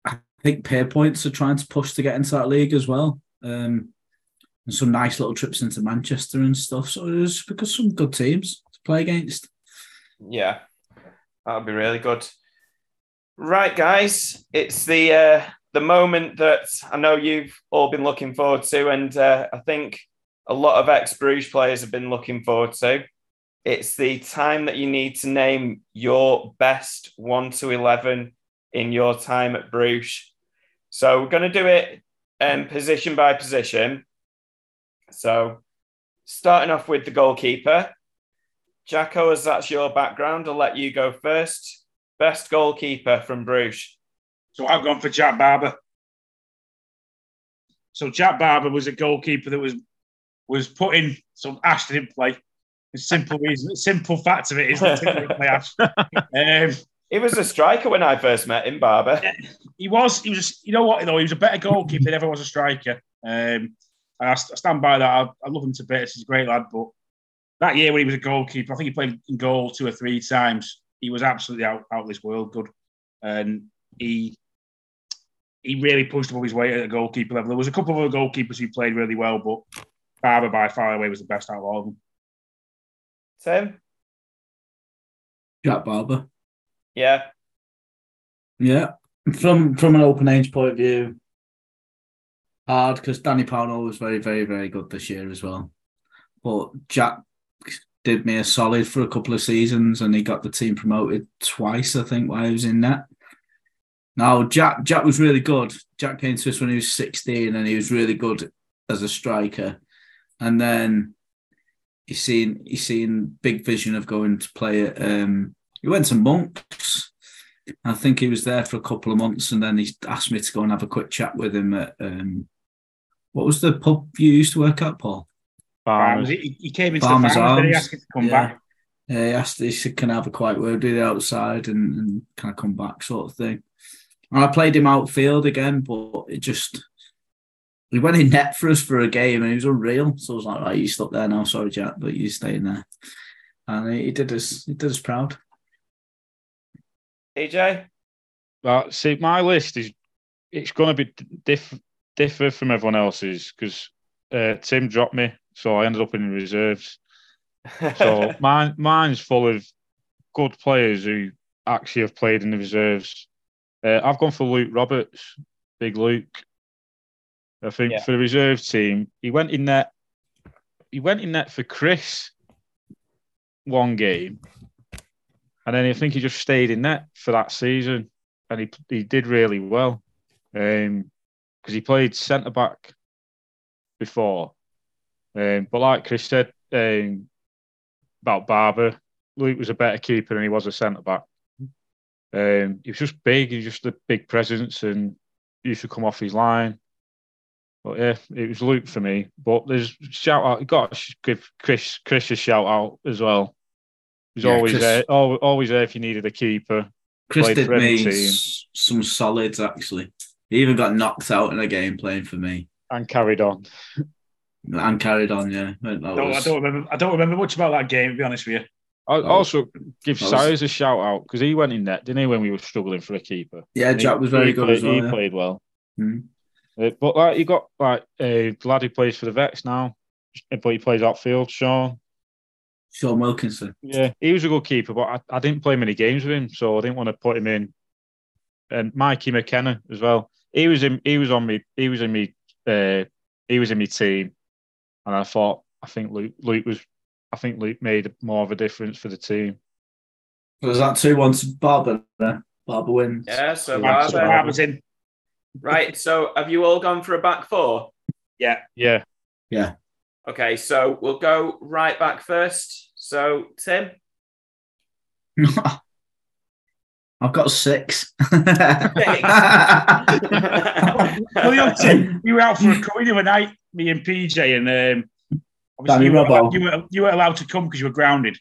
I think Pierpoints are trying to push to get into that league as well. Um, and some nice little trips into Manchester and stuff. So it's because some good teams to play against. Yeah, that'll be really good. Right, guys, it's the uh, the moment that I know you've all been looking forward to, and uh, I think a lot of ex-Bruges players have been looking forward to, it's the time that you need to name your best one to eleven in your time at Bruges. So we're going to do it um, position by position. So starting off with the goalkeeper. Jacko, as that's your background, I'll let you go first. Best goalkeeper from Bruges. So I've gone for Jack Barber. So Jack Barber was a goalkeeper that was was put in, so Ash didn't play. The simple reason, simple fact of it is that he didn't play Ash. Um, he was a striker when I first met him, Barber. He was. He was. You know what, though? He was a better goalkeeper than ever was a striker. Um, and I stand by that. I, I love him to bits. He's a great lad, but that year when he was a goalkeeper, I think he played in goal two or three times. He was absolutely out, out of this world good. And he he really pushed above his weight at the goalkeeper level. There was a couple of other goalkeepers who played really well, but Barber by far away was the best out of all of them. Tim? Jack Barber. Yeah. Yeah. From from an open age point of view, hard, because Danny Pownall was very, very, very good this year as well. But Jack did me a solid for a couple of seasons, and he got the team promoted twice, I think, while he was in that. Now, Jack Jack was really good. Jack came to us when he was sixteen, and he was really good as a striker. And then he's seen, he's seen big vision of going to play at... Um, he went to Monks. I think he was there for a couple of months, and then he asked me to go and have a quick chat with him at... Um, what was the pub you used to work at, Paul? Farmers. He, he came into Farmers the farm and he asked him to come yeah. back. Yeah, he asked, he said, can I have a quiet word with you outside and, and can I come back, sort of thing. And I played him outfield again, but it just, he went in net for us for a game and he was unreal. So I was like, right, you stuck there now, sorry, Jack, but you're staying there. And he, he did us, he did us proud. A J? Well, see, my list is, it's going to be diff, different from everyone else's because uh, Tim dropped me. So I ended up in reserves. So mine, mine's full of good players who actually have played in the reserves. Uh, I've gone for Luke Roberts, Big Luke. I think yeah. for the reserve team, he went in net. He went in net for Chris one game, and then I think he just stayed in net for that season, and he he did really well because um, he played centre back before. Um, but like Chris said um, about Barber, Luke was a better keeper than he was a centre-back. Um, he was just big, he was just a big presence and he used to come off his line. But yeah, it was Luke for me. But there's shout-out, you've got to give Chris, Chris a shout-out as well. He's yeah, always Chris, there always there if you needed a keeper. Chris did me s- some solids, actually. He even got knocked out in a game playing for me. And carried on. And carried on, yeah. That no, was... I don't remember. I don't remember much about that game, to be honest with you. I also give was... Sires a shout out because he went in net, didn't he? When we were struggling for a keeper, yeah, and Jack he, was very good. Played, as well, he yeah. played well. Mm-hmm. Uh, but like you got like a uh, lad who plays for the Vex now, but he plays outfield. Sean, Sean Wilkinson. Yeah, he was a good keeper, but I, I didn't play many games with him, so I didn't want to put him in. And Mikey McKenna as well. He was in. He was on me. He was in me. Uh, he was in my team. And I thought, I think Luke, Luke was, I think Luke made more of a difference for the team. Was that two one to Barber there? Barber wins. Yeah, so Barber. Barber's in. Right, so have you all gone for a back four? Yeah. Yeah. Yeah. Okay, so we'll go right back first. So, Tim? I've got six. Six. Well, Tim, you were out for a coin the other night. Me and P J, and um, obviously you were, you, were, you were allowed to come because you were grounded.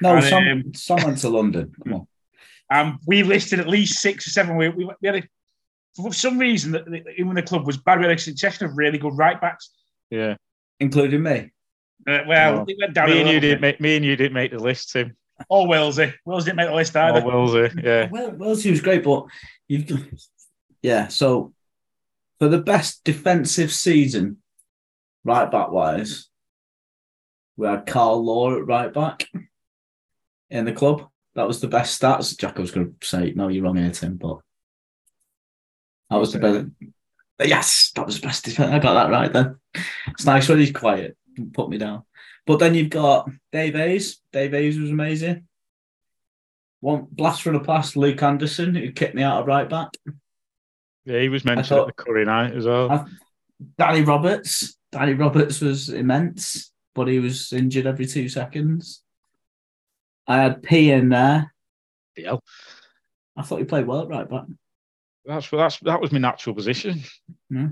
No, and, some, um, some went to London. Come on. Um, we listed at least six or seven. We, we, we had a, for some reason that even the club was bad. We had a suggestion of really good right backs. Yeah, including me. Uh, well, oh. It went down. Me and you didn't make. Me and you didn't make the list, Tim. Oh, Wilsey. Wilsey didn't make the list either. Oh, Wilsey. Yeah. Well, Wilsey was great, but you. Yeah. So, for the best defensive season. Right back wise, we had Carl Law at right back in the club. That was the best stats. Jacko was going to say, no, you're wrong here, Tim, but That was the best. Yes, that was the best defense. I got that right then. It's nice when he's quiet. Don't put me down. But then you've got Dave Hayes. Dave Hayes was amazing. One blast from the past, Luke Anderson, who kicked me out of right back. Yeah, he was mentioned thought, at the curry night as well. I, Danny Roberts. Danny Roberts was immense, but he was injured every two seconds. I had P in there. Yeah. I thought he played well at right back. That's that's that was my natural position. Yeah.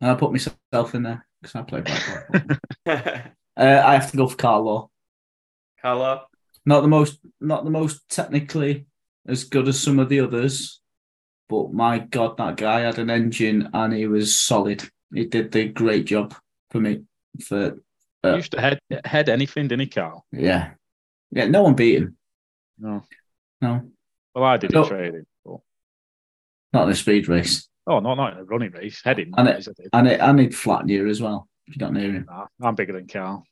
And I put myself in there because I played right back. uh, I have to go for Carlo. Carlo, not the most, not the most technically as good as some of the others, but my God, that guy had an engine and he was solid. He did the great job for me. For uh, he used to head head anything, didn't he, Carl? Yeah, yeah. No one beat him. No, no. Well, I didn't trade him. Not in a speed race. Oh, no, not in a running race. Heading. And, it, and, it, and he'd flatten you as well, if you don't hear him. Nah, I'm bigger than Carl.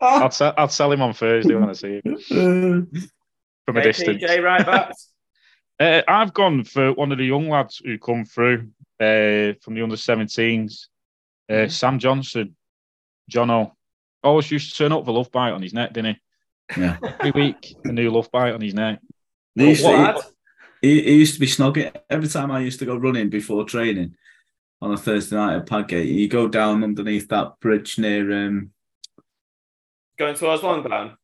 I'll, sell, I'll sell him on Thursday when I see him. From a hey, distance. P J, right back. uh, I've gone for one of the young lads who come through uh, from the under seventeens, uh, mm-hmm. Sam Johnson, Jono. Always used to turn up with a love bite on his neck, didn't he? Yeah. Every week, a new love bite on his neck. He used, to, he, he used to be snogging. Every time I used to go running before training on a Thursday night at Padgate, you go down underneath that bridge near... Um, Going towards Longdown?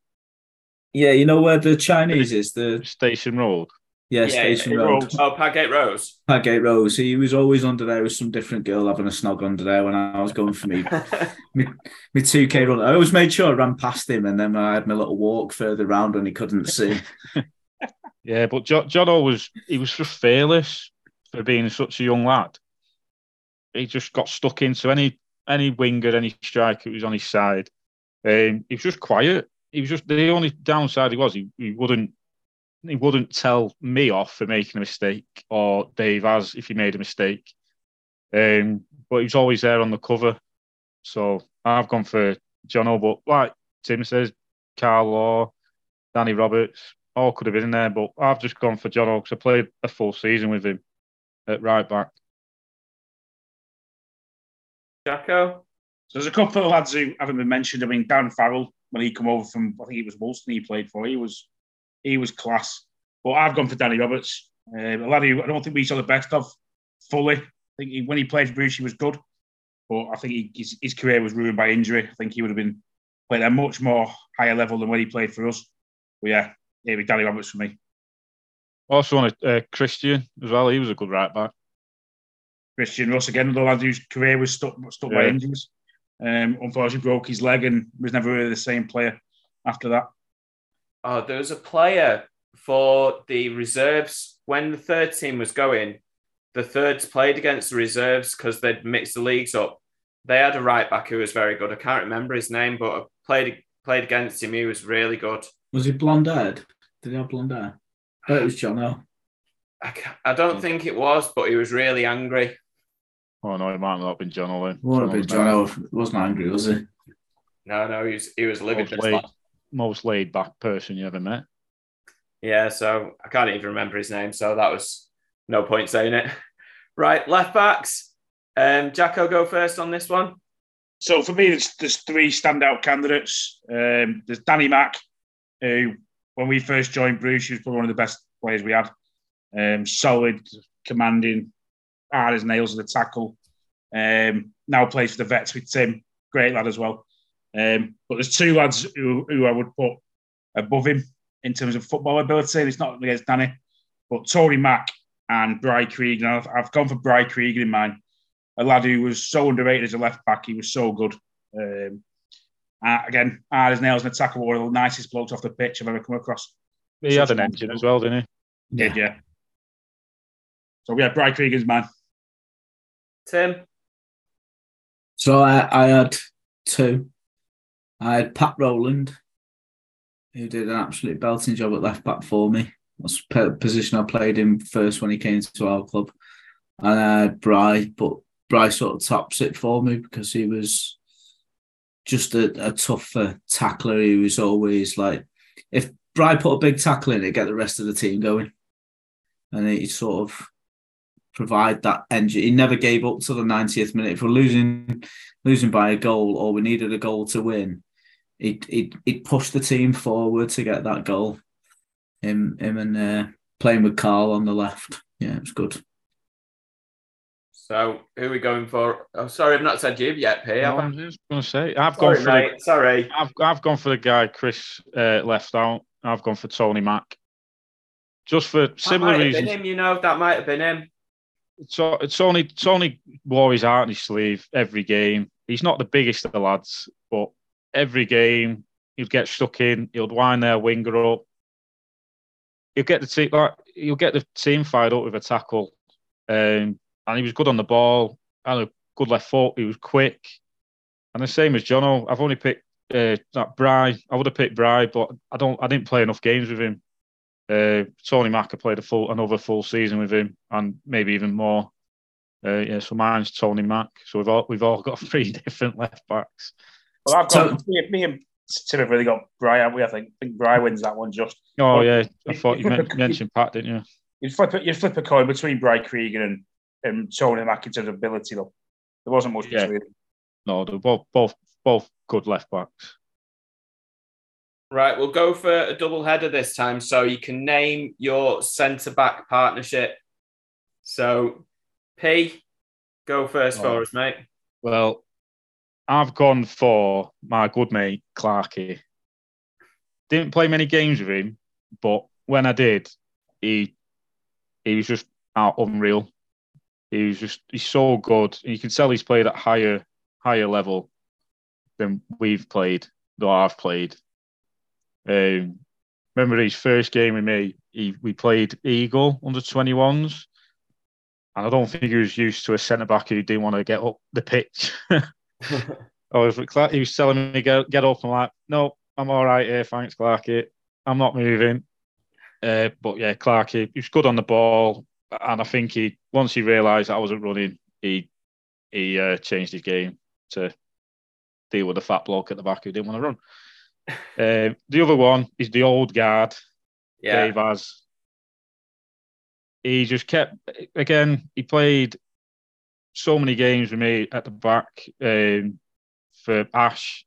Yeah, you know where the Chinese is? The Station Road. Yeah, yeah Station yeah, Road. Road. Oh, Padgate Rose. Padgate Rose. He was always under there with some different girl having a snog under there when I was going for me, me, me two K run. I always made sure I ran past him and then I had my little walk further round and he couldn't see. Yeah, but John, John always, he was just fearless for being such a young lad. He just got stuck into any any winger, any striker who was on his side. Um, he was just quiet. He was just the only downside he was. He, he wouldn't he wouldn't tell me off for making a mistake or Dave as if he made a mistake. Um, but he was always there on the cover. So I've gone for John, but like Tim says, Carl Law, Danny Roberts. All could have been in there, but I've just gone for John Oakes. I played a full season with him at right back. Jacko? So there's a couple of lads who haven't been mentioned. I mean, Dan Farrell, when he came over from, I think it was Woolston he played for, he was he was class. But I've gone for Danny Roberts, uh, a lad who I don't think we saw the best of fully. I think he, when he played for Bruce, he was good, but I think he, his, his career was ruined by injury. I think he would have been played at a much more higher level than when he played for us. But yeah. Yeah, with Danny Roberts for me. Also on a uh, Christian as well. He was a good right back. Christian Russ again, another lad whose career was stuck stuck yeah. by injuries. Um, unfortunately, broke his leg and was never really the same player after that. Oh, there was a player for the reserves when the third team was going. The thirds played against the reserves because they'd mixed the leagues up. They had a right back who was very good. I can't remember his name, but I played played against him. He was really good. Was he blonde-haired? Did he have blonde hair? I thought it was Jono. I, I don't think it was, but he was really angry. Oh, no, it might not have been Jono then. It wouldn't have been Jono. He wasn't angry, was he? No, no, he was, he was livid. Most, laid, most laid-back person you ever met. Yeah, so I can't even remember his name, so that was no point saying it. Right, left-backs. Um, Jacko, go first on this one. So for me, there's, there's three standout candidates. Um, there's Danny Mack, who, when we first joined Bruce, he was probably one of the best players we had. Um, solid, commanding, hard as nails at the tackle. Um, now plays for the Vets with Tim. Great lad as well. Um, but there's two lads who, who I would put above him in terms of football ability. It's not against Danny, but Tony Mack and Bri Cregan. I've, I've gone for Bri Cregan in mine. A lad who was so underrated as a left-back. He was so good. Um, Uh, again, hard as nails in the tackle, one of the nicest blokes off the pitch I've ever come across. He Such had an engine as well, didn't he? Did, yeah. yeah. So, yeah, Bri Cregan's man. Tim? So, I, I had two. I had Pat Rowland, who did an absolute belting job at left-back for me. That's the position I played in first when he came to our club. And I had Bri, but Bri sort of tops it for me because he was... just a, a tougher tackler. He was always like, if Bri put a big tackle in, it'd get the rest of the team going. and he sort of provide that energy. He never gave up till the ninetieth minute. If we're losing losing by a goal or we needed a goal to win, he'd he'd, he'd push the team forward to get that goal. Him him and uh, playing with Carl on the left. Yeah, it was good. So who are we going for? Oh, sorry, I've not said you yet, P. No, I was just going to say I've sorry, gone for mate, the, sorry. I've I've gone for the guy Chris uh, left out. I've gone for Tony Mack. Just for similar reasons. That might have been him, you know. That might have been him. So Tony Tony wore his heart in his sleeve every game. He's not the biggest of the lads, but every game he'd get stuck in. He'll wind their winger up. He'll get the team like he'll get the team fired up with a tackle. Um, and he was good on the ball. And a good left foot. He was quick. And the same as Jono, I've only picked uh, that Bry. I would have picked Bry, but I don't. I didn't play enough games with him. Uh, Tony Mack, I played a full, another full season with him, and maybe even more. Uh, yeah, so mine's Tony Mack. So we've all we've all got three different left backs. Well, I've got so, me, me and Tim have really got Bry, haven't we? I think I think Bry wins that one. Just oh well, yeah, I thought you men- mentioned Pat, didn't you? You flip it, you flip a coin between Bry Cregan and and Tony Mack in terms of ability, though. There wasn't much yeah. between them. No, they're both both both good left backs. Right, we'll go for a double header this time. So you can name your centre-back partnership. So, P, go first oh. for us, mate. Well, I've gone for my good mate, Clarkey. Didn't play many games with him, but when I did, he he was just out unreal. He was just, he's so good. You can tell he's played at higher higher level than we've played, though I've played. Um, remember his first game with me, he, we played Eagle under twenty-ones, and I don't think he was used to a centre-back who didn't want to get up the pitch. I was with Clark, he was telling me get, get up, and I'm like, no, I'm all right here, thanks Clarkey, I'm not moving. Uh, but yeah, Clarkey, he was good on the ball, and I think he once he realised I wasn't running, he he uh, changed his game to deal with the fat bloke at the back who didn't want to run. Uh, the other one is the old guard, yeah. Dave has. He just kept, again, he played so many games with me at the back um, for Ash,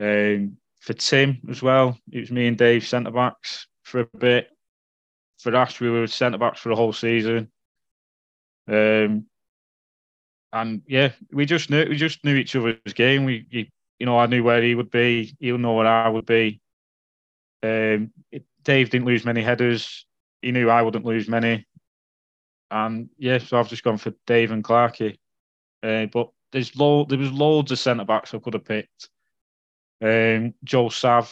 um, for Tim as well. It was me and Dave centre-backs for a bit. For Ash, we were centre-backs for the whole season. Um, and yeah, we just knew we just knew each other's game. We. He, You know, I knew where he would be. He'll know where I would be. Um, it, Dave didn't lose many headers. He knew I wouldn't lose many. And, yeah, so I've just gone for Dave and Clarkey. Uh, but there's lo- there was loads of centre-backs I could have picked. Um, Joe Sav,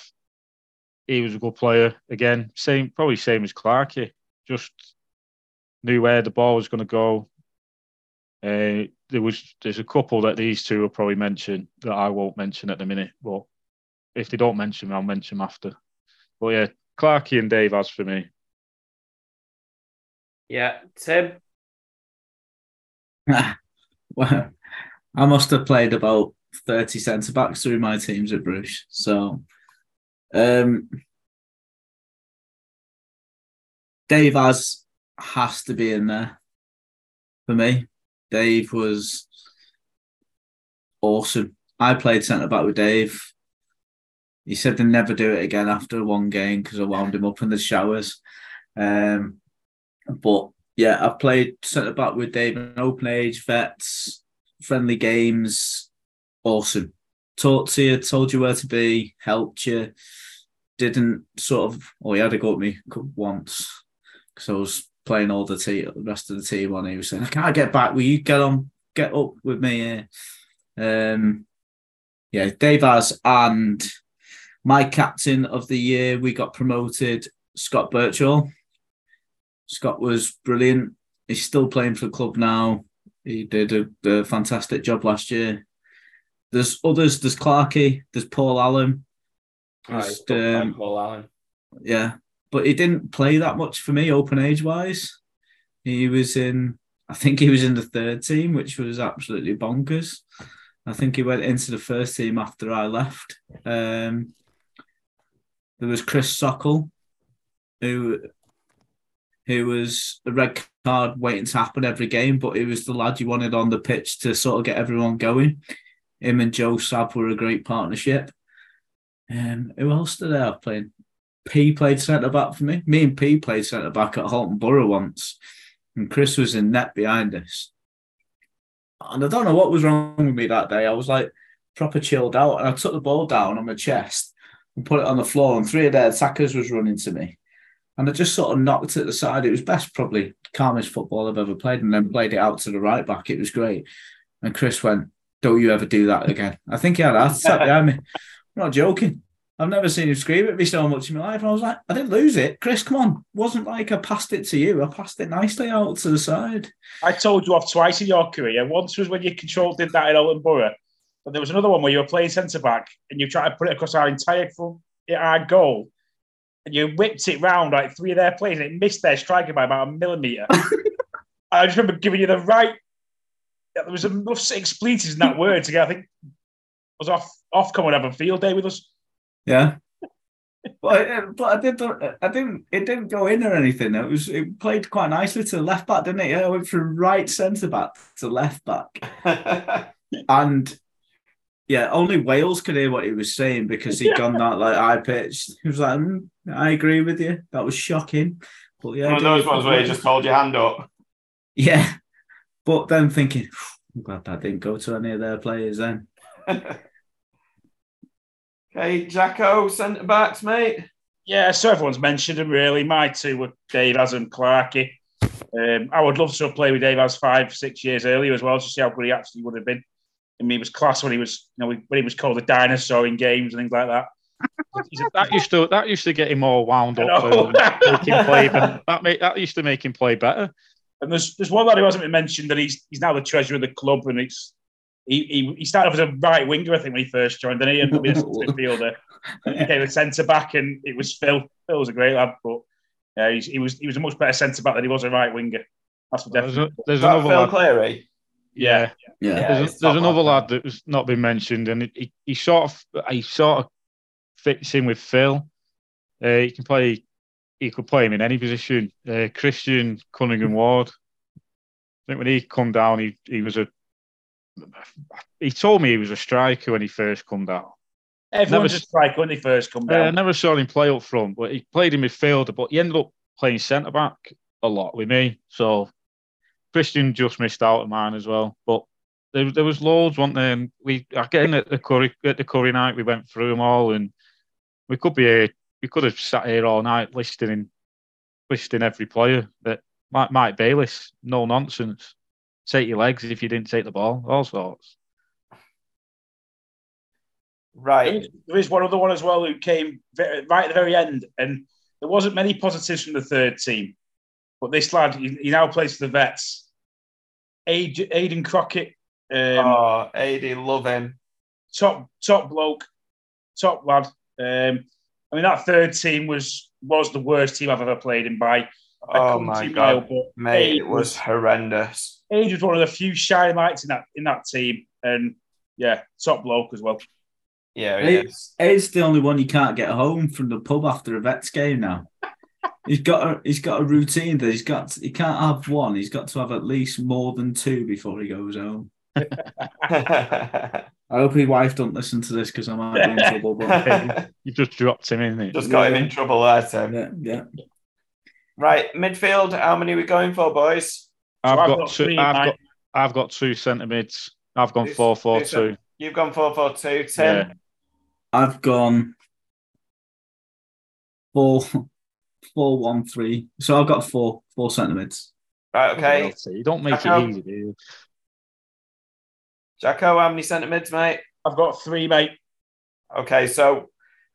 he was a good player. Again, same, probably same as Clarkey. Just knew where the ball was going to go. Uh, there was there's a couple that these two will probably mention that I won't mention at the minute, but if they don't mention me, I'll mention them after. But yeah, Clarkey and Dave as for me. Yeah, Tim. Well, I must have played about thirty centre backs through my teams at Bruche. So, um, Dave as has to be in there for me. Dave was awesome. I played centre-back with Dave. He said they'd never do it again after one game because I wound him up in the showers. Um, but, yeah, I played centre-back with Dave in open age, vets, friendly games, awesome. Talked to you, told you where to be, helped you. Didn't sort of... Oh, he had a go at me once because I was... playing all the team, the rest of the team on. He was saying, I can't get back. Will you get on, get up with me here? Um, yeah, Dave has, and my captain of the year, we got promoted, Scott Birchall. Scott was brilliant. He's still playing for the club now. He did a, a fantastic job last year. There's others, there's Clarkey, there's Paul Allen. There's, oh, um, Paul Allen. Yeah. But he didn't play that much for me, open age-wise. He was in, I think he was in the third team, which was absolutely bonkers. I think he went into the first team after I left. Um, there was Chris Sokol, who who was a red card waiting to happen every game, but he was the lad you wanted on the pitch to sort of get everyone going. Him and Joe Sab were a great partnership. Um, who else did I have playing? P played centre-back for me. Me and P played centre-back at Halton Borough once, and Chris was in net behind us. And I don't know what was wrong with me that day. I was like proper chilled out, and I took the ball down on my chest and put it on the floor, and three of their attackers was running to me. And I just sort of knocked it aside. It was best, probably calmest football I've ever played, and then played it out to the right back. It was great. And Chris went, "Don't you ever do that again." I think he had a heart attack behind me. I'm not joking. I've never seen him scream at me so much in my life. And I was like, I didn't lose it. Chris, come on. It wasn't like I passed it to you. I passed it nicely out to the side. I told you off twice in your career. Once was when you controlled did that in Owen Borough. But there was another one where you were playing centre-back and you tried to put it across our entire full, our goal. And you whipped it round like three of their players, and it missed their striker by about a millimetre. I just remember giving you the right. Yeah, there was enough expletives in that word to get. I think it was off. Ofcom would have a field day with us. Yeah, but but I did. I didn't. It didn't go in or anything. It was. It played quite nicely to the left back, didn't it? Yeah, I went from right centre back to left back, and. Yeah, only Wales could hear what he was saying because he'd gone that like high pitched. He was like, mm, "I agree with you. That was shocking." But yeah, one of those ones where you just hold your hand up. Yeah, but then thinking, I'm glad that didn't go to any of their players then. Okay, Jacko, centre backs, mate. Yeah, so everyone's mentioned them really. My two were Dave As and Clarkey. Um, I would love to play with Dave As five, six years earlier as well to see how good he actually would have been. I mean, he was class when he was, you know, when he was called a dinosaur in games and things like that. that used to that used to get him all wound up. And make him play, that make, that used to make him play better. And there's there's one lad who hasn't been mentioned, that he's he's now the treasurer of the club, and it's he he, he started off as a right winger, I think, when he first joined, and he ended up being a midfielder. He became a centre back, and it was Phil. Phil was a great lad, but yeah, he's, he was he was a much better centre back than he was a right winger. That's for definite. There's, a, there's another Phil lad. Cleary. Yeah, yeah. yeah. There's, there's another lad that's not been mentioned, and he, he sort of he sort of fits in with Phil. Uh, he can play. He could play him in any position. Uh, Christian Cunningham Ward. I think when he come down, he he was a. He told me he was a striker when he first come down. Everyone's never, a striker when they first come down. Uh, I never saw him play up front, but he played in midfielder. But he ended up playing centre back a lot with me, so. Christian just missed out on mine as well, but there, there was loads, wasn't there? And we again at the curry at the curry night, we went through them all, and we could be here, we could have sat here all night listing listing every player that Mike, Mike Bayliss, no nonsense, take your legs if you didn't take the ball, all sorts. Right, there is one other one as well who came right at the very end, and there wasn't many positives from the third team. But this lad, he now plays for the Vets. Aid, Aidan Crockett. Um, oh, Aidan, love him. Top, top bloke, top lad. Um, I mean, that third team was was the worst team I've ever played in by. Oh my God, mile, mate, Aid it was, was horrendous. Aidan was one of the few shining lights in that in that team, and yeah, top bloke as well. Yeah, he is. Aidan's the only one you can't get home from the pub after a Vets game now. He's got a he's got a routine that he's got. To, he can't have one. He's got to have at least more than two before he goes home. I hope his wife don't listen to this because I might be in trouble. But you just dropped him in. Just got yeah. him in trouble there, Tim. Yeah, yeah. Right, midfield. How many are we going for, boys? I've, so I've got, got two. Three, I've, got, I've got two centre mids. I've gone four four two. You've gone four four two. Tim. Yeah. I've gone four. Four, one, three. So I've got four, four centimetres. Right, okay. You don't make Jacko. It easy, do you? Jacko, how many centimetres, mate? I've got three, mate. Okay, so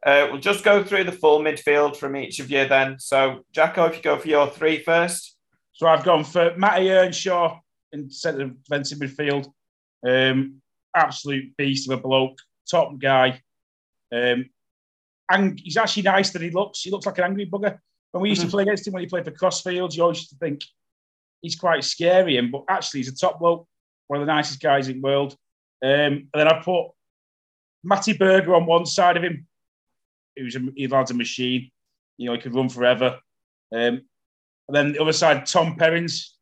uh, we'll just go through the full midfield from each of you then. So, Jacko, if you go for your three first. So I've gone for Matty Earnshaw in centre defensive midfield. Um, absolute beast of a bloke. Top guy. Um, and he's actually nice that he looks. He looks like an angry bugger. When we used mm-hmm. to play against him, when he played for Crossfields, you always used to think he's quite scary, and but actually he's a top bloke, one of the nicest guys in the world. Um, and then I put Matty Berger on one side of him, who's a, he lads a machine. You know, he could run forever. Um, And then the other side, Tom Perrins.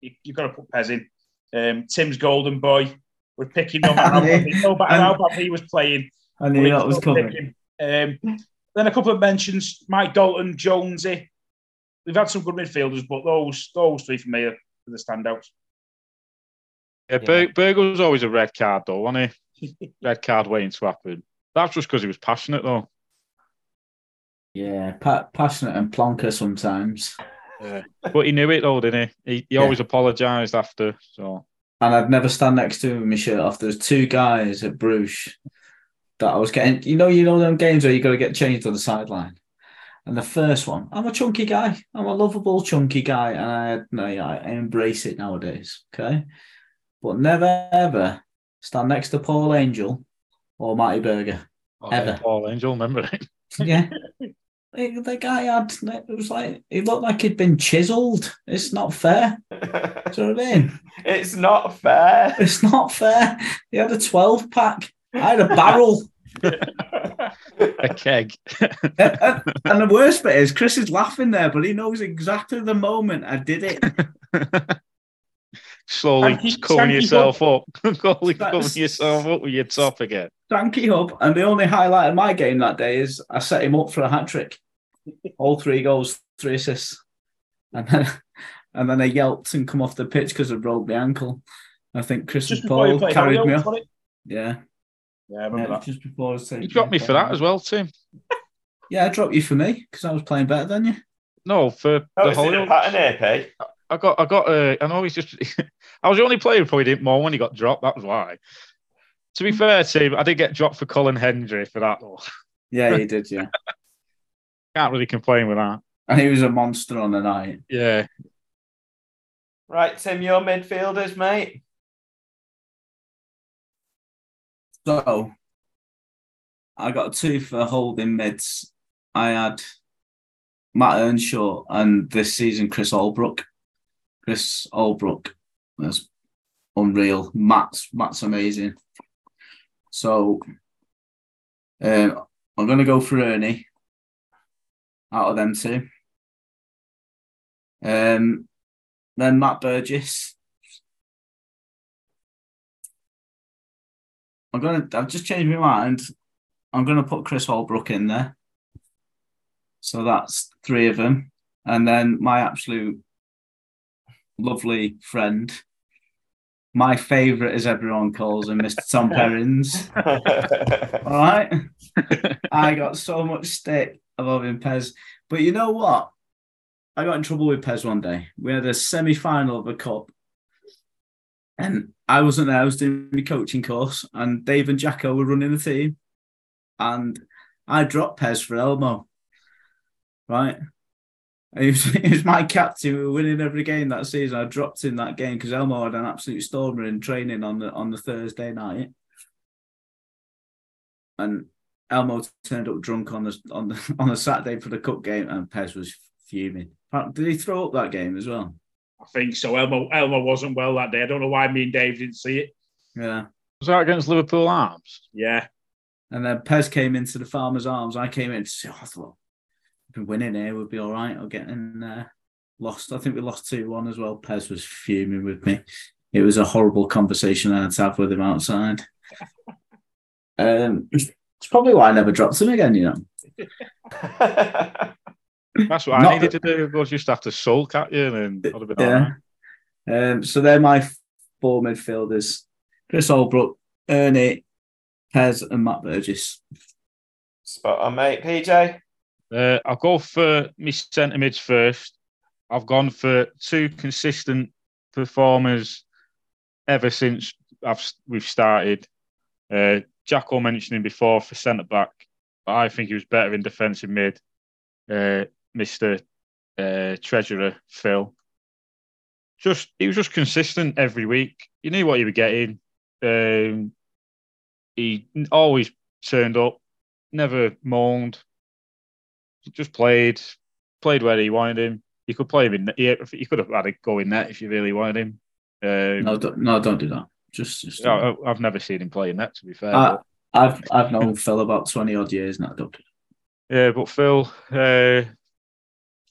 You, you've got to put Pez in. Um, Tim's golden boy. We're picking up. No matter how bad he was playing. I knew that was coming. Um, then a couple of mentions. Mike Dalton, Jonesy. We've had some good midfielders, but those those three for me are the standouts. Yeah, yeah. Berger was always a red card, though, wasn't he? Red card waiting to happen. That's just because he was passionate, though. Yeah, pa- passionate and plonker sometimes. Yeah. But he knew it, though, didn't he? He, he yeah. always apologised after. So, and I'd never stand next to him with my shirt off. There was two guys at Bruche that I was getting... You know, you know them games where you got to get changed on the sideline? And the first one, I'm a chunky guy. I'm a lovable chunky guy. And I, no, I embrace it nowadays, okay? But never, ever stand next to Paul Angel or Matty Berger. Oh, ever. Yeah, Paul Angel, remember it? Yeah. The, the guy had, it was like, he looked like he'd been chiselled. It's not fair. Do you know what I mean? It's not fair. It's not fair. He had a twelve pack. I had a barrel. A keg. and, and the worst bit is, Chris is laughing there, but he knows exactly the moment I did it. Slowly covering yourself up. Slowly covering yourself up with your top again. Tanky Hub. And the only highlight of my game that day is I set him up for a hat-trick. All three goals, three assists. And then and then I yelped and come off the pitch because I rolled my ankle. I think Chris just and Paul carried me off. Yeah. Yeah, I remember yeah, that. Just before I was you dropped me for that as well, Tim. Yeah, I dropped you for me because I was playing better than you. No, for oh, the whole pattern here, hey? I got, I got, uh, I know he's just, I was the only player who probably didn't moan when he got dropped. That was why. To be fair, Tim, I did get dropped for Colin Hendry for that, though. Yeah, you did, yeah. Can't really complain with that. And he was a monster on the night. Yeah. Right, Tim, your midfielders, mate. So, I got two for holding mids. I had Matt Earnshaw and this season, Chris Albrook. Chris Albrook, that's unreal. Matt's, Matt's amazing. So um, I'm going to go for Ernie out of them two. Um, then Matt Burgess. I'm going to, I've just changed my mind. I'm going to put Chris Albrook in there. So that's three of them. And then my absolute lovely friend. My favourite, as everyone calls him, Mister Tom Perrins. All right? I got so much stick above him, Pez. But you know what? I got in trouble with Pez one day. We had a semi-final of a cup. And I wasn't there. I was doing my coaching course. And Dave and Jacko were running the team. And I dropped Pez for Elmo. Right? He was, he was my captain. We were winning every game that season. I dropped in that game because Elmo had an absolute stormer in training on the on the Thursday night, and Elmo turned up drunk on the on the on the Saturday for the cup game, and Pez was fuming. Did he throw up that game as well? I think so. Elmo Elmo wasn't well that day. I don't know why me and Dave didn't see it. Yeah, was that against Liverpool Arms? Yeah, and then Pez came into the Farmers Arms. I came in. Oh, I thought, been winning here, we'll be all right. Or getting uh, lost. I think we lost two one as well. Pez was fuming with me. It was a horrible conversation I had to have with him outside. Um, it's probably why I never dropped him again, you know. That's what Not I needed that... to do. I was just after soul cat you and I'd have been yeah. all right. Um, so they're my four midfielders: Chris Albrook, Ernie, Pez, and Matt Burgess. Spot on, mate. P J. Uh, I'll go for my centre mids first. I've gone for two consistent performers ever since I've, we've started. Uh, Jacko mentioned him before for centre back, but I think he was better in defensive mid. Uh, Mister Uh, Treasurer Phil, just he was just consistent every week. You knew what you were getting. Um, he always turned up, never moaned. Just played, played where he wanted him. You could play him in. He, he could have had a go in net if you really wanted him. Um, no, don't, no, don't do that. Just, just no, I, I've never seen him play in net. To be fair, I, I've I've known Phil about twenty odd years now. Don't. Yeah, but Phil, uh,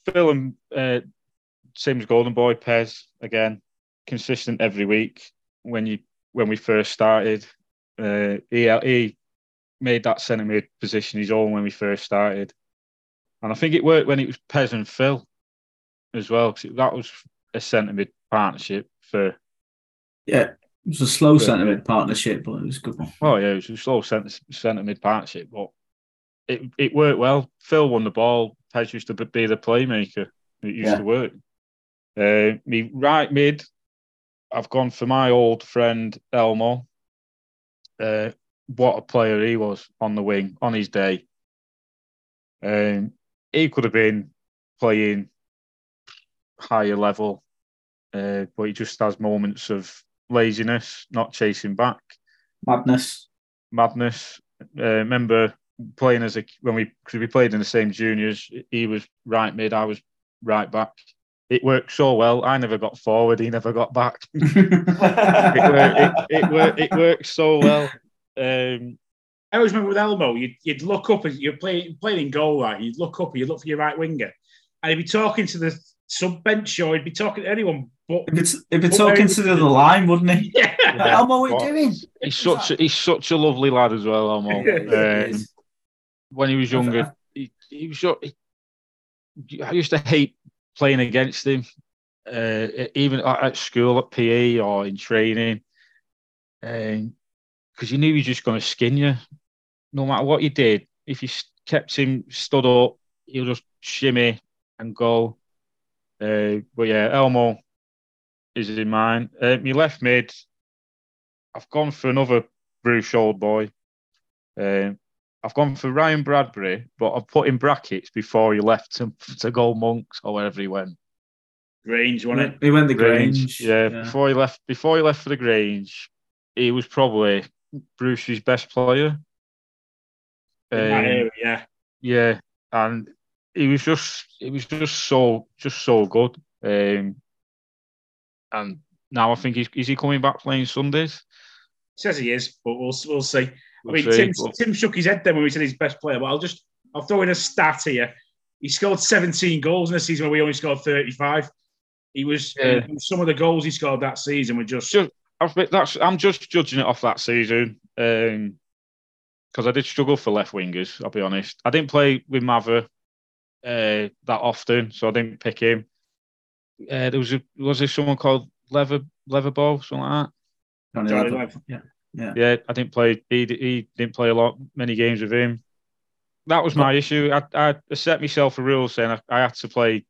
Phil and uh, same as Golden Boy, Pez, again, consistent every week. When you when we first started, uh, he, he made that centre mid position his own when we first started. And I think it worked when it was Pez and Phil as well, because that was a centre mid partnership for... Yeah, it was a slow centre mid partnership, but it was a good one. Oh, yeah, it was a slow centre mid partnership, but it it worked well. Phil won the ball. Pez used to be the playmaker. It used yeah. to work. Uh, me right mid, I've gone for my old friend Elmo. Uh, what a player he was on the wing, on his day. Um, he could have been playing higher level, uh, but he just has moments of laziness, not chasing back. Madness. Madness. Uh, remember playing as a, when we, because we played in the same juniors, he was right mid, I was right back. It worked so well. I never got forward, he never got back. it, worked, it, it, worked, it worked so well. Um, I always remember with Elmo, you'd, you'd look up, as you're playing, playing in goal, right? You'd look up and you'd look for your right winger. And he'd be talking to the sub bench, or he'd be talking to anyone. But if it's if it's talking to the line, wouldn't he? Yeah. yeah. Elmo, what are you doing? He's such, a, he's such a lovely lad as well, Elmo. Um, when he was younger, he, he was. He, I used to hate playing against him, uh, even at school, at P E or in training. Um, Because you knew he was just going to skin you. No matter what you did, if you kept him stood up, he'll just shimmy and go. Uh, but yeah, Elmo is in mine. Uh, my left mid, I've gone for another Bruche old boy. Uh, I've gone for Ryan Bradbury, but I've put in brackets before he left to, to go Monks or wherever he went. Grange, wasn't it? He went the Grange. Grange. Yeah, yeah, before he left, before he left for the Grange, he was probably Bruce's best player. Um, area, yeah, yeah, and he was just—it was just so, just so good. Um, and now I think he's—is he coming back playing Sundays? Says he is, but we'll we'll see. We'll I mean, see, Tim, but... Tim shook his head then when we said he's best player, but I'll just—I'll throw in a stat here. He scored seventeen goals in a season where we only scored thirty-five. He was yeah. uh, some of the goals he scored that season were just. Sure. I've been, that's, I'm just judging it off that season because um, I did struggle for left wingers, I'll be honest. I didn't play with Mather uh, that often, so I didn't pick him. Uh, there was a, was there someone called Lever Leverbow, something like that? Johnny Lever. Yeah. yeah, yeah. I didn't play. He, he didn't play a lot, many games with him. That was my issue. I, I set myself a rule saying I, I had to play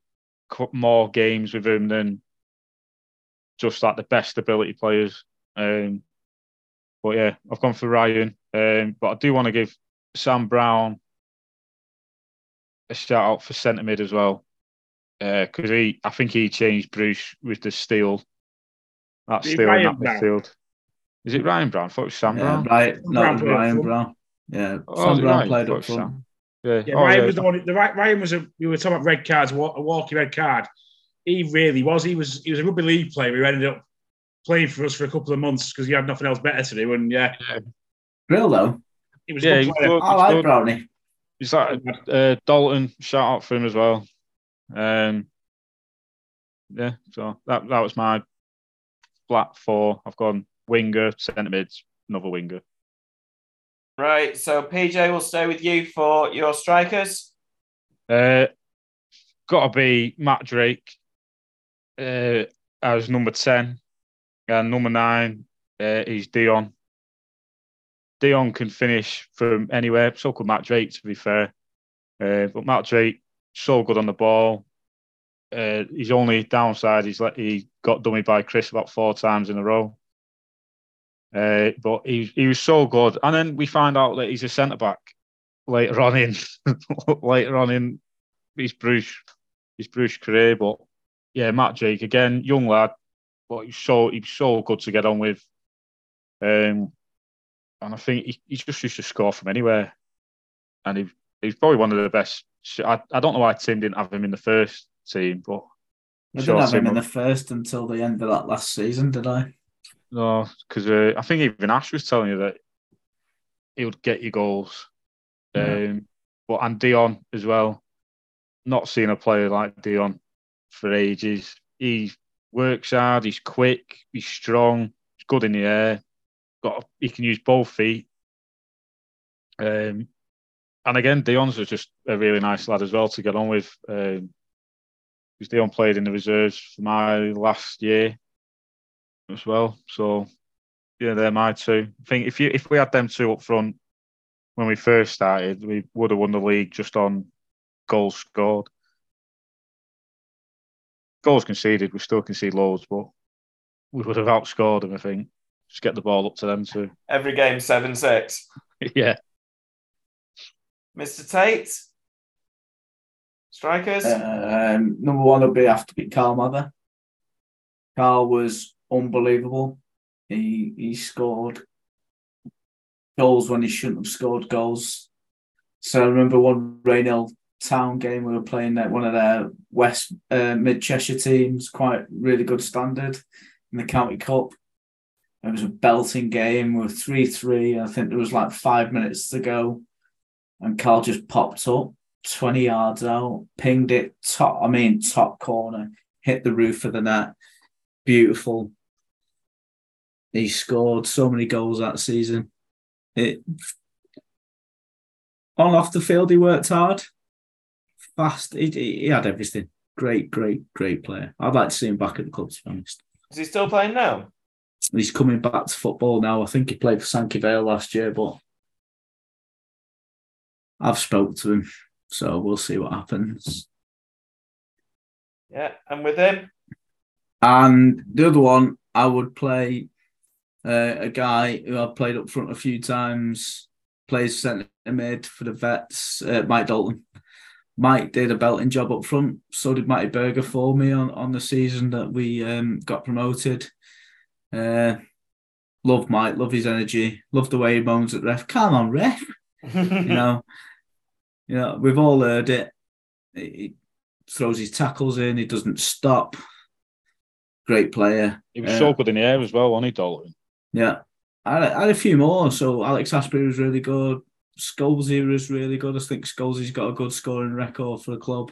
more games with him than. Just like the best ability players. Um, but yeah, I've gone for Ryan. Um, but I do want to give Sam Brown a shout out for centre mid as well. Because uh, he, I think he changed Bruche with the steal. That is steal in that Brown? midfield. Is it Ryan Brown? I thought it was Sam yeah, Brown. Right. No, Brown Ryan Brown. Yeah. Oh, Sam Brown right. played up front. Yeah, yeah oh, Ryan yeah. was the one. The, Ryan was a, we were talking about red cards, a walkie red card. He really was. He was he was a rugby league player who ended up playing for us for a couple of months because he had nothing else better to do. And yeah, real though. He was. Yeah, he was I like Brownie. Is that uh, Dalton? Shout out for him as well. Um, yeah. So that that was my flat four. I've gone winger, centre mids, another winger. Right. So P J, will stay with you for your strikers. Uh, got to be Matt Drake. Uh, as number ten and number nine uh, is Dion. Dion can finish from anywhere. So could Matt Drake, to be fair. Uh, but Matt Drake, so good on the ball. Uh, his only downside is that he got dummied by Chris about four times in a row. Uh, but he he was so good, and then we find out that he's a centre back later on in later on in his Bruche his Bruche career, but. Yeah, Matt Drake again, young lad, but he's so he's so good to get on with, um, and I think he, he just used to score from anywhere, and he he's probably one of the best. I, I don't know why Tim didn't have him in the first team, but I didn't have him in the first until the end of that last season, did I? No, because uh, I think even Ash was telling you that he would get your goals, mm. um, but and Dion as well. Not seeing a player like Dion. for ages. He works hard, he's quick, he's strong, he's good in the air. Got a, he can use both feet. Um, and again, Dion's just a really nice lad as well to get on with. Um, because Dion played in the reserves for my last year as well. So, yeah, they're my two. I think if you if we had them two up front when we first started, we would have won the league just on goals scored. Goals conceded, we still concede loads, but we would have outscored them, I think. Just get the ball up to them too. Every game, seven six. Yeah. Mister Tate? Strikers? Um, number one would be have to be Carl Mather. Carl was unbelievable. He he scored goals when he shouldn't have scored goals. So I remember one Rainhill Town game we were playing that one of their West uh, Mid Cheshire teams, quite really good standard in the County Cup. It was a belting game. We were three three. I think there was like five minutes to go, and Carl just popped up twenty yards out, pinged it top. I mean top corner, hit the roof of the net. Beautiful. He scored so many goals that season. It, on off the field, he worked hard, fast. He, he had everything. Great, great, great player. I'd like to see him back at the club, to be honest. Is he still playing now? He's coming back to football now. I think he played for Sankey Vale last year, but I've spoken to him, so we'll see what happens. Yeah, and with him? And the other one, I would play... Uh, a guy who I've played up front a few times, plays centre mid for the Vets, uh, Mike Dalton. Mike did a belting job up front, so did Matty Berger for me on, on the season that we um, got promoted. Uh, love Mike, love his energy, love the way he moans at the ref. Come on, ref! you know, you know, we've all heard it. He throws his tackles in, he doesn't stop. Great player. He was uh, so good in the air as well, wasn't he, Dalton? Yeah, I had a few more. So Alex Asprey was really good. Scholesy was really good. I think Scholesy's got a good scoring record for the club.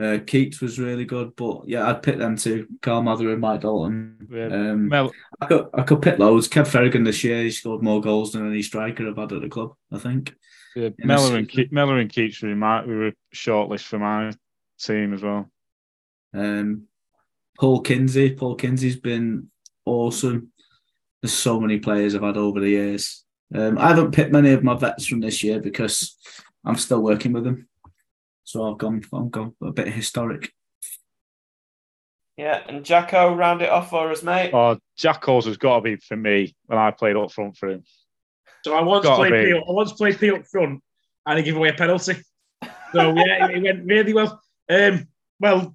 Uh, Keats was really good, but yeah, I'd pick them two: Carl Mather and Mike Dalton. Yeah. Um, Mel- I could I could pick loads. Kev Ferrigan this year, he scored more goals than any striker I've had at the club, I think. Yeah, Mellor and Ke- Mellor and Keats were in my, we were shortlist for my team as well. Um, Paul Kinsey, Paul Kinsey's been awesome. There's so many players I've had over the years. Um, I haven't picked many of my vets from this year because I'm still working with them. So I've gone, I've gone a bit historic. Yeah, and Jacko, round it off for us, mate. Oh, Jacko's has got to be for me when I played up front for him. So I once played P, I once played P up front and he gave away a penalty. So yeah, it went really well. Um, well,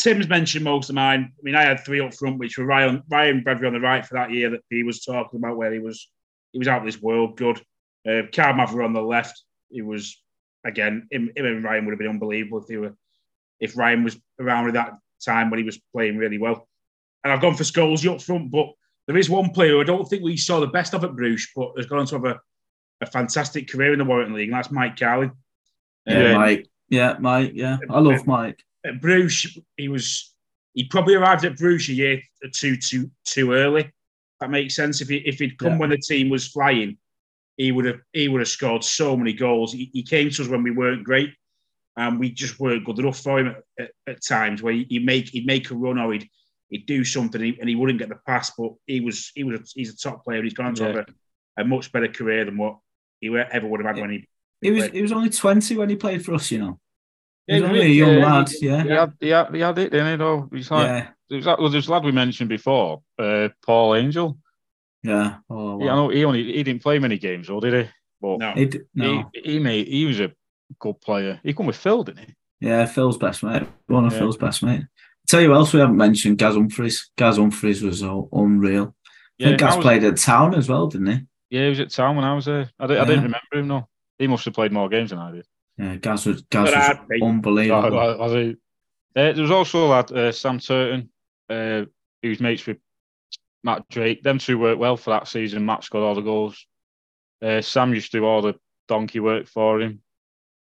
Tim's mentioned most of mine. I mean, I had three up front, which were Ryan, Ryan Bradbury on the right for that year that he was talking about, where he was he was out of this world good. Uh, Carl Mather on the left. He was, again, him, him and Ryan would have been unbelievable if they were if Ryan was around at that time when he was playing really well. And I've gone for Scholesy up front, but there is one player who I don't think we saw the best of at Bruche, but has gone on to have a, a fantastic career in the Warrington League, and that's Mike Carlin. Yeah, um, Mike. Yeah, Mike. Yeah, I love Mike. At Bruche, he was he probably arrived at Bruche a year or two too too early. That makes sense. If he if he'd come yeah. when the team was flying, he would have he would have scored so many goals. He, he came to us when we weren't great, and we just weren't good enough for him at, at, at times. Where he make he'd make a run or he'd he'd do something and he, and he wouldn't get the pass. But he was he was a, he's a top player. He's gone to yeah. have a, a much better career than what he ever would have had it, when he. He was played. He was only twenty when he played for us, you know. He's only a young yeah, lad, he, yeah. He had, he, had, he had it, didn't he? Though? He's like, yeah. It was like, well, this lad we mentioned before, uh, Paul Angel. Yeah. Oh, wow. he, I know he only he didn't play many games, though, did he? But no. He, d- no. he, he, made, he was a good player. He come with Phil, didn't he? Yeah, Phil's best mate. One of yeah. Phil's best mate. I'll tell you what else we haven't mentioned, Gaz Humphreys. Gaz Humphreys was uh, unreal. Yeah, I think Gaz I was, played at Town as well, didn't he? Yeah, he was at Town when I was there. I, did, yeah. I didn't remember him, though. He must have played more games than I did. Yeah, Gaz was, Gaz was unbelievable. I, I, I, uh, there was also a lad, uh, Sam Turton, uh, who's mates with Matt Drake. Them two worked well for that season. Matt scored all the goals. Uh, Sam used to do all the donkey work for him.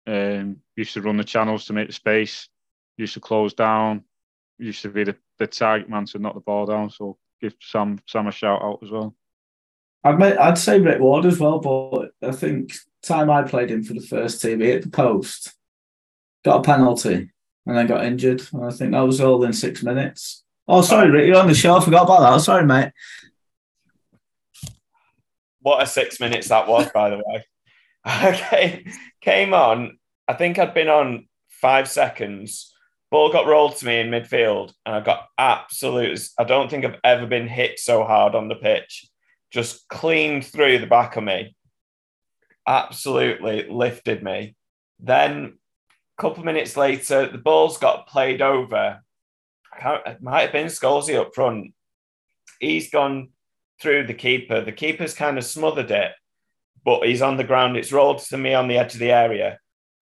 Um, used to run the channels to make the space. Used to close down. used to be the, the target man to knock the ball down. So give Sam Sam a shout out as well. I'd make, I'd say Rick Ward as well, but I think time I played him for the first team, he hit the post, got a penalty, and then got injured. And I think that was all in six minutes. Oh, sorry, Rick, you're on the show. I forgot about that. Sorry, mate. What a six minutes that was, by the way. Okay, came on. I think I'd been on five seconds. Ball got rolled to me in midfield, and I got absolute. I don't think I've ever been hit so hard on the pitch. Just cleaned through the back of me. Absolutely lifted me. Then a couple of minutes later, the ball's got played over. I can't, it might have been Scholesy up front. He's gone through the keeper. The keeper's kind of smothered it, but he's on the ground. It's rolled to me on the edge of the area.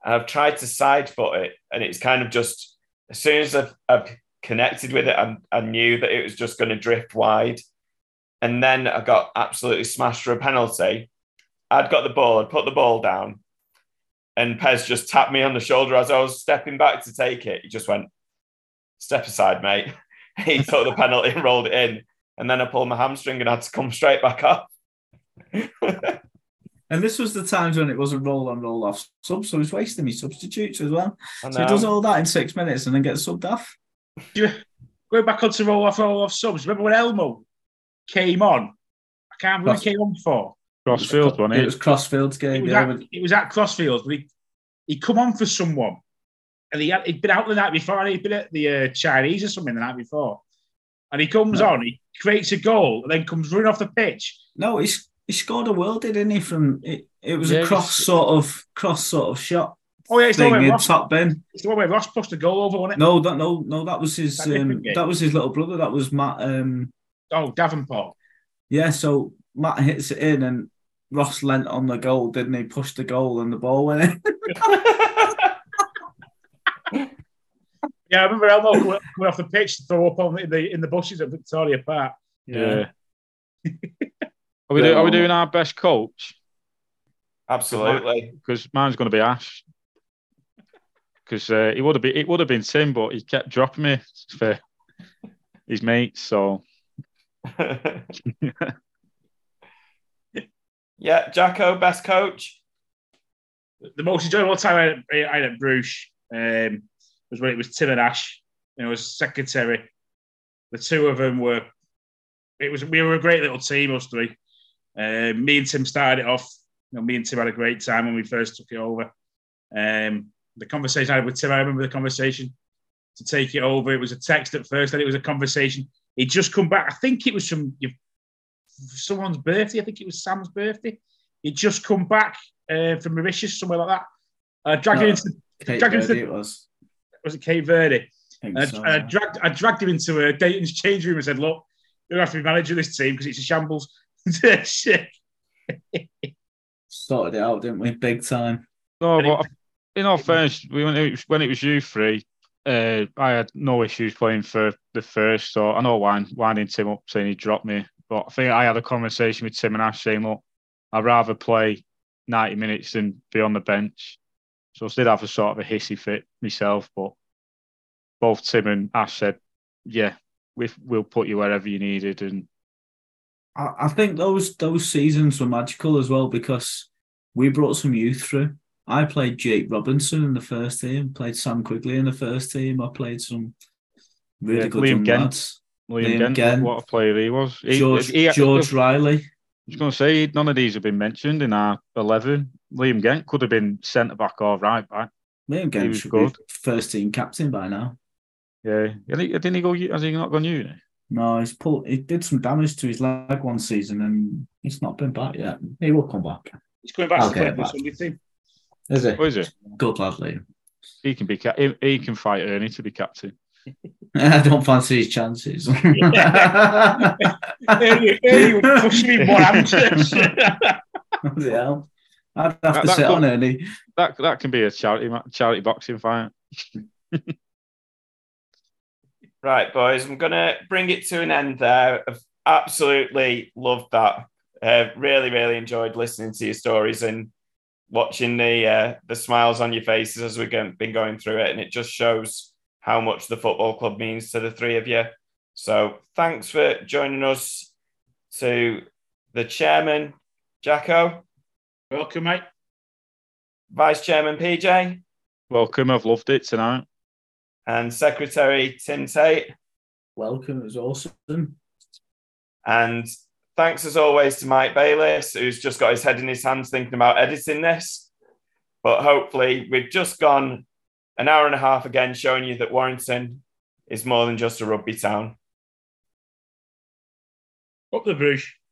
And I've tried to side foot it, and it's kind of just, as soon as I've, I've connected with it, I, I knew that it was just going to drift wide. And then I got absolutely smashed for a penalty. I'd got the ball, I'd put the ball down, and Pez just tapped me on the shoulder as I was stepping back to take it. He just went, step aside, mate. He took the penalty and rolled it in. And then I pulled my hamstring and had to come straight back up. And this was the times when it was a roll-on, roll-off sub, so he was wasting his substitutes as well. So he does all that in six minutes and then gets subbed off. Going back on to roll-off, roll-off subs, remember when Elmo came on? I can't remember what he came on for. Crossfields, wasn't it? It was Crossfields game. It was, yeah, at, it was at Crossfields, but he, he'd come on for someone. And he had, he'd been out the night before, and he'd been at the uh, Chinese or something the night before. And he comes no. on, he creates a goal, and then comes running off the pitch. No, he's... He scored a worldie, didn't he? From it, it was yeah, a cross sort of cross sort of shot. Oh yeah, it's the one where Ross, top bin. It's the one where Ross pushed the goal over, wasn't it? No, that no no that was his that, um, that was his little brother. That was Matt. Um, oh, Davenport. Yeah, so Matt hits it in, and Ross leant on the goal, didn't he? Pushed the goal, and the ball went in. Yeah, I remember Elmo coming off the pitch to throw up on in the in the bushes at Victoria Park. Yeah. yeah. Are we, do, are we doing our best coach? Absolutely. Because mine's going to be Ash. Because uh, it would have been it would have been Tim, but he kept dropping me for his mates. So yeah, Jacko, best coach. The most enjoyable time I had at Bruche um, was when it was Tim and Ash. And it was secretary. The two of them were. It was we were a great little team, us three. Uh, me and Tim started it off. You know, me and Tim had a great time when we first took it over. Um, the conversation I had with Tim, I remember the conversation to take it over. It was a text at first, then it was a conversation. He'd just come back. I think it was from your, someone's birthday. I think it was Sam's birthday. He'd just come back uh, from Mauritius, somewhere like that. I dragged no, him into... Cape dragged Verde into, it was. Was it Cape Verde? I, I, so, I, yeah. dragged, I dragged him into a Dayton's change room and said, look, you're going to have to be manager of this team because it's a shambles. Started it out, didn't we? Big time. No, but in all fairness, when it was, when it was you three, uh, I had no issues playing for the first. So I know winding, winding Tim up, saying he dropped me. But I think I had a conversation with Tim and Ash saying, look, I'd rather play ninety minutes than be on the bench. So I did have a sort of a hissy fit myself. But both Tim and Ash said, yeah, we've, we'll put you wherever you needed. And I think those those seasons were magical as well because we brought some youth through. I played Jake Robinson in the first team, played Sam Quigley in the first team. I played some really yeah, good Liam lads. Liam, Liam Gent, what a player he was. He, George, he, he, George he, Riley. I was going to say, none of these have been mentioned in our eleven. Liam Gent could have been centre-back or right-back. Liam Gent should good. be first-team captain by now. Yeah. Didn't he go, has he not gone uni? No, he's pulled. He did some damage to his leg one season, and he's not been back yet. He will come back. He's coming back I'll to play for Sunday team. Is it? Oh, is it? Good lad, Liam. He can be. Ca- he, he can fight Ernie to be captain. I don't fancy his chances. Ernie, Ernie would push me one hand. What the hell? I'd have that, to sit could, on Ernie. That that can be a charity charity boxing fight. Right, boys, I'm going to bring it to an end there. I've absolutely loved that. Uh, really, really enjoyed listening to your stories and watching the uh, the smiles on your faces as we've been going through it. And it just shows how much the football club means to the three of you. So thanks for joining us. To the chairman, Jacko. Welcome, mate. Vice chairman, P J. Welcome. I've loved it tonight. And secretary, Tim Tate. Welcome. It was awesome. And thanks, as always, to Mike Bayliss, who's just got his head in his hands thinking about editing this. But hopefully we've just gone an hour and a half again showing you that Warrington is more than just a rugby town. Up the Bruche.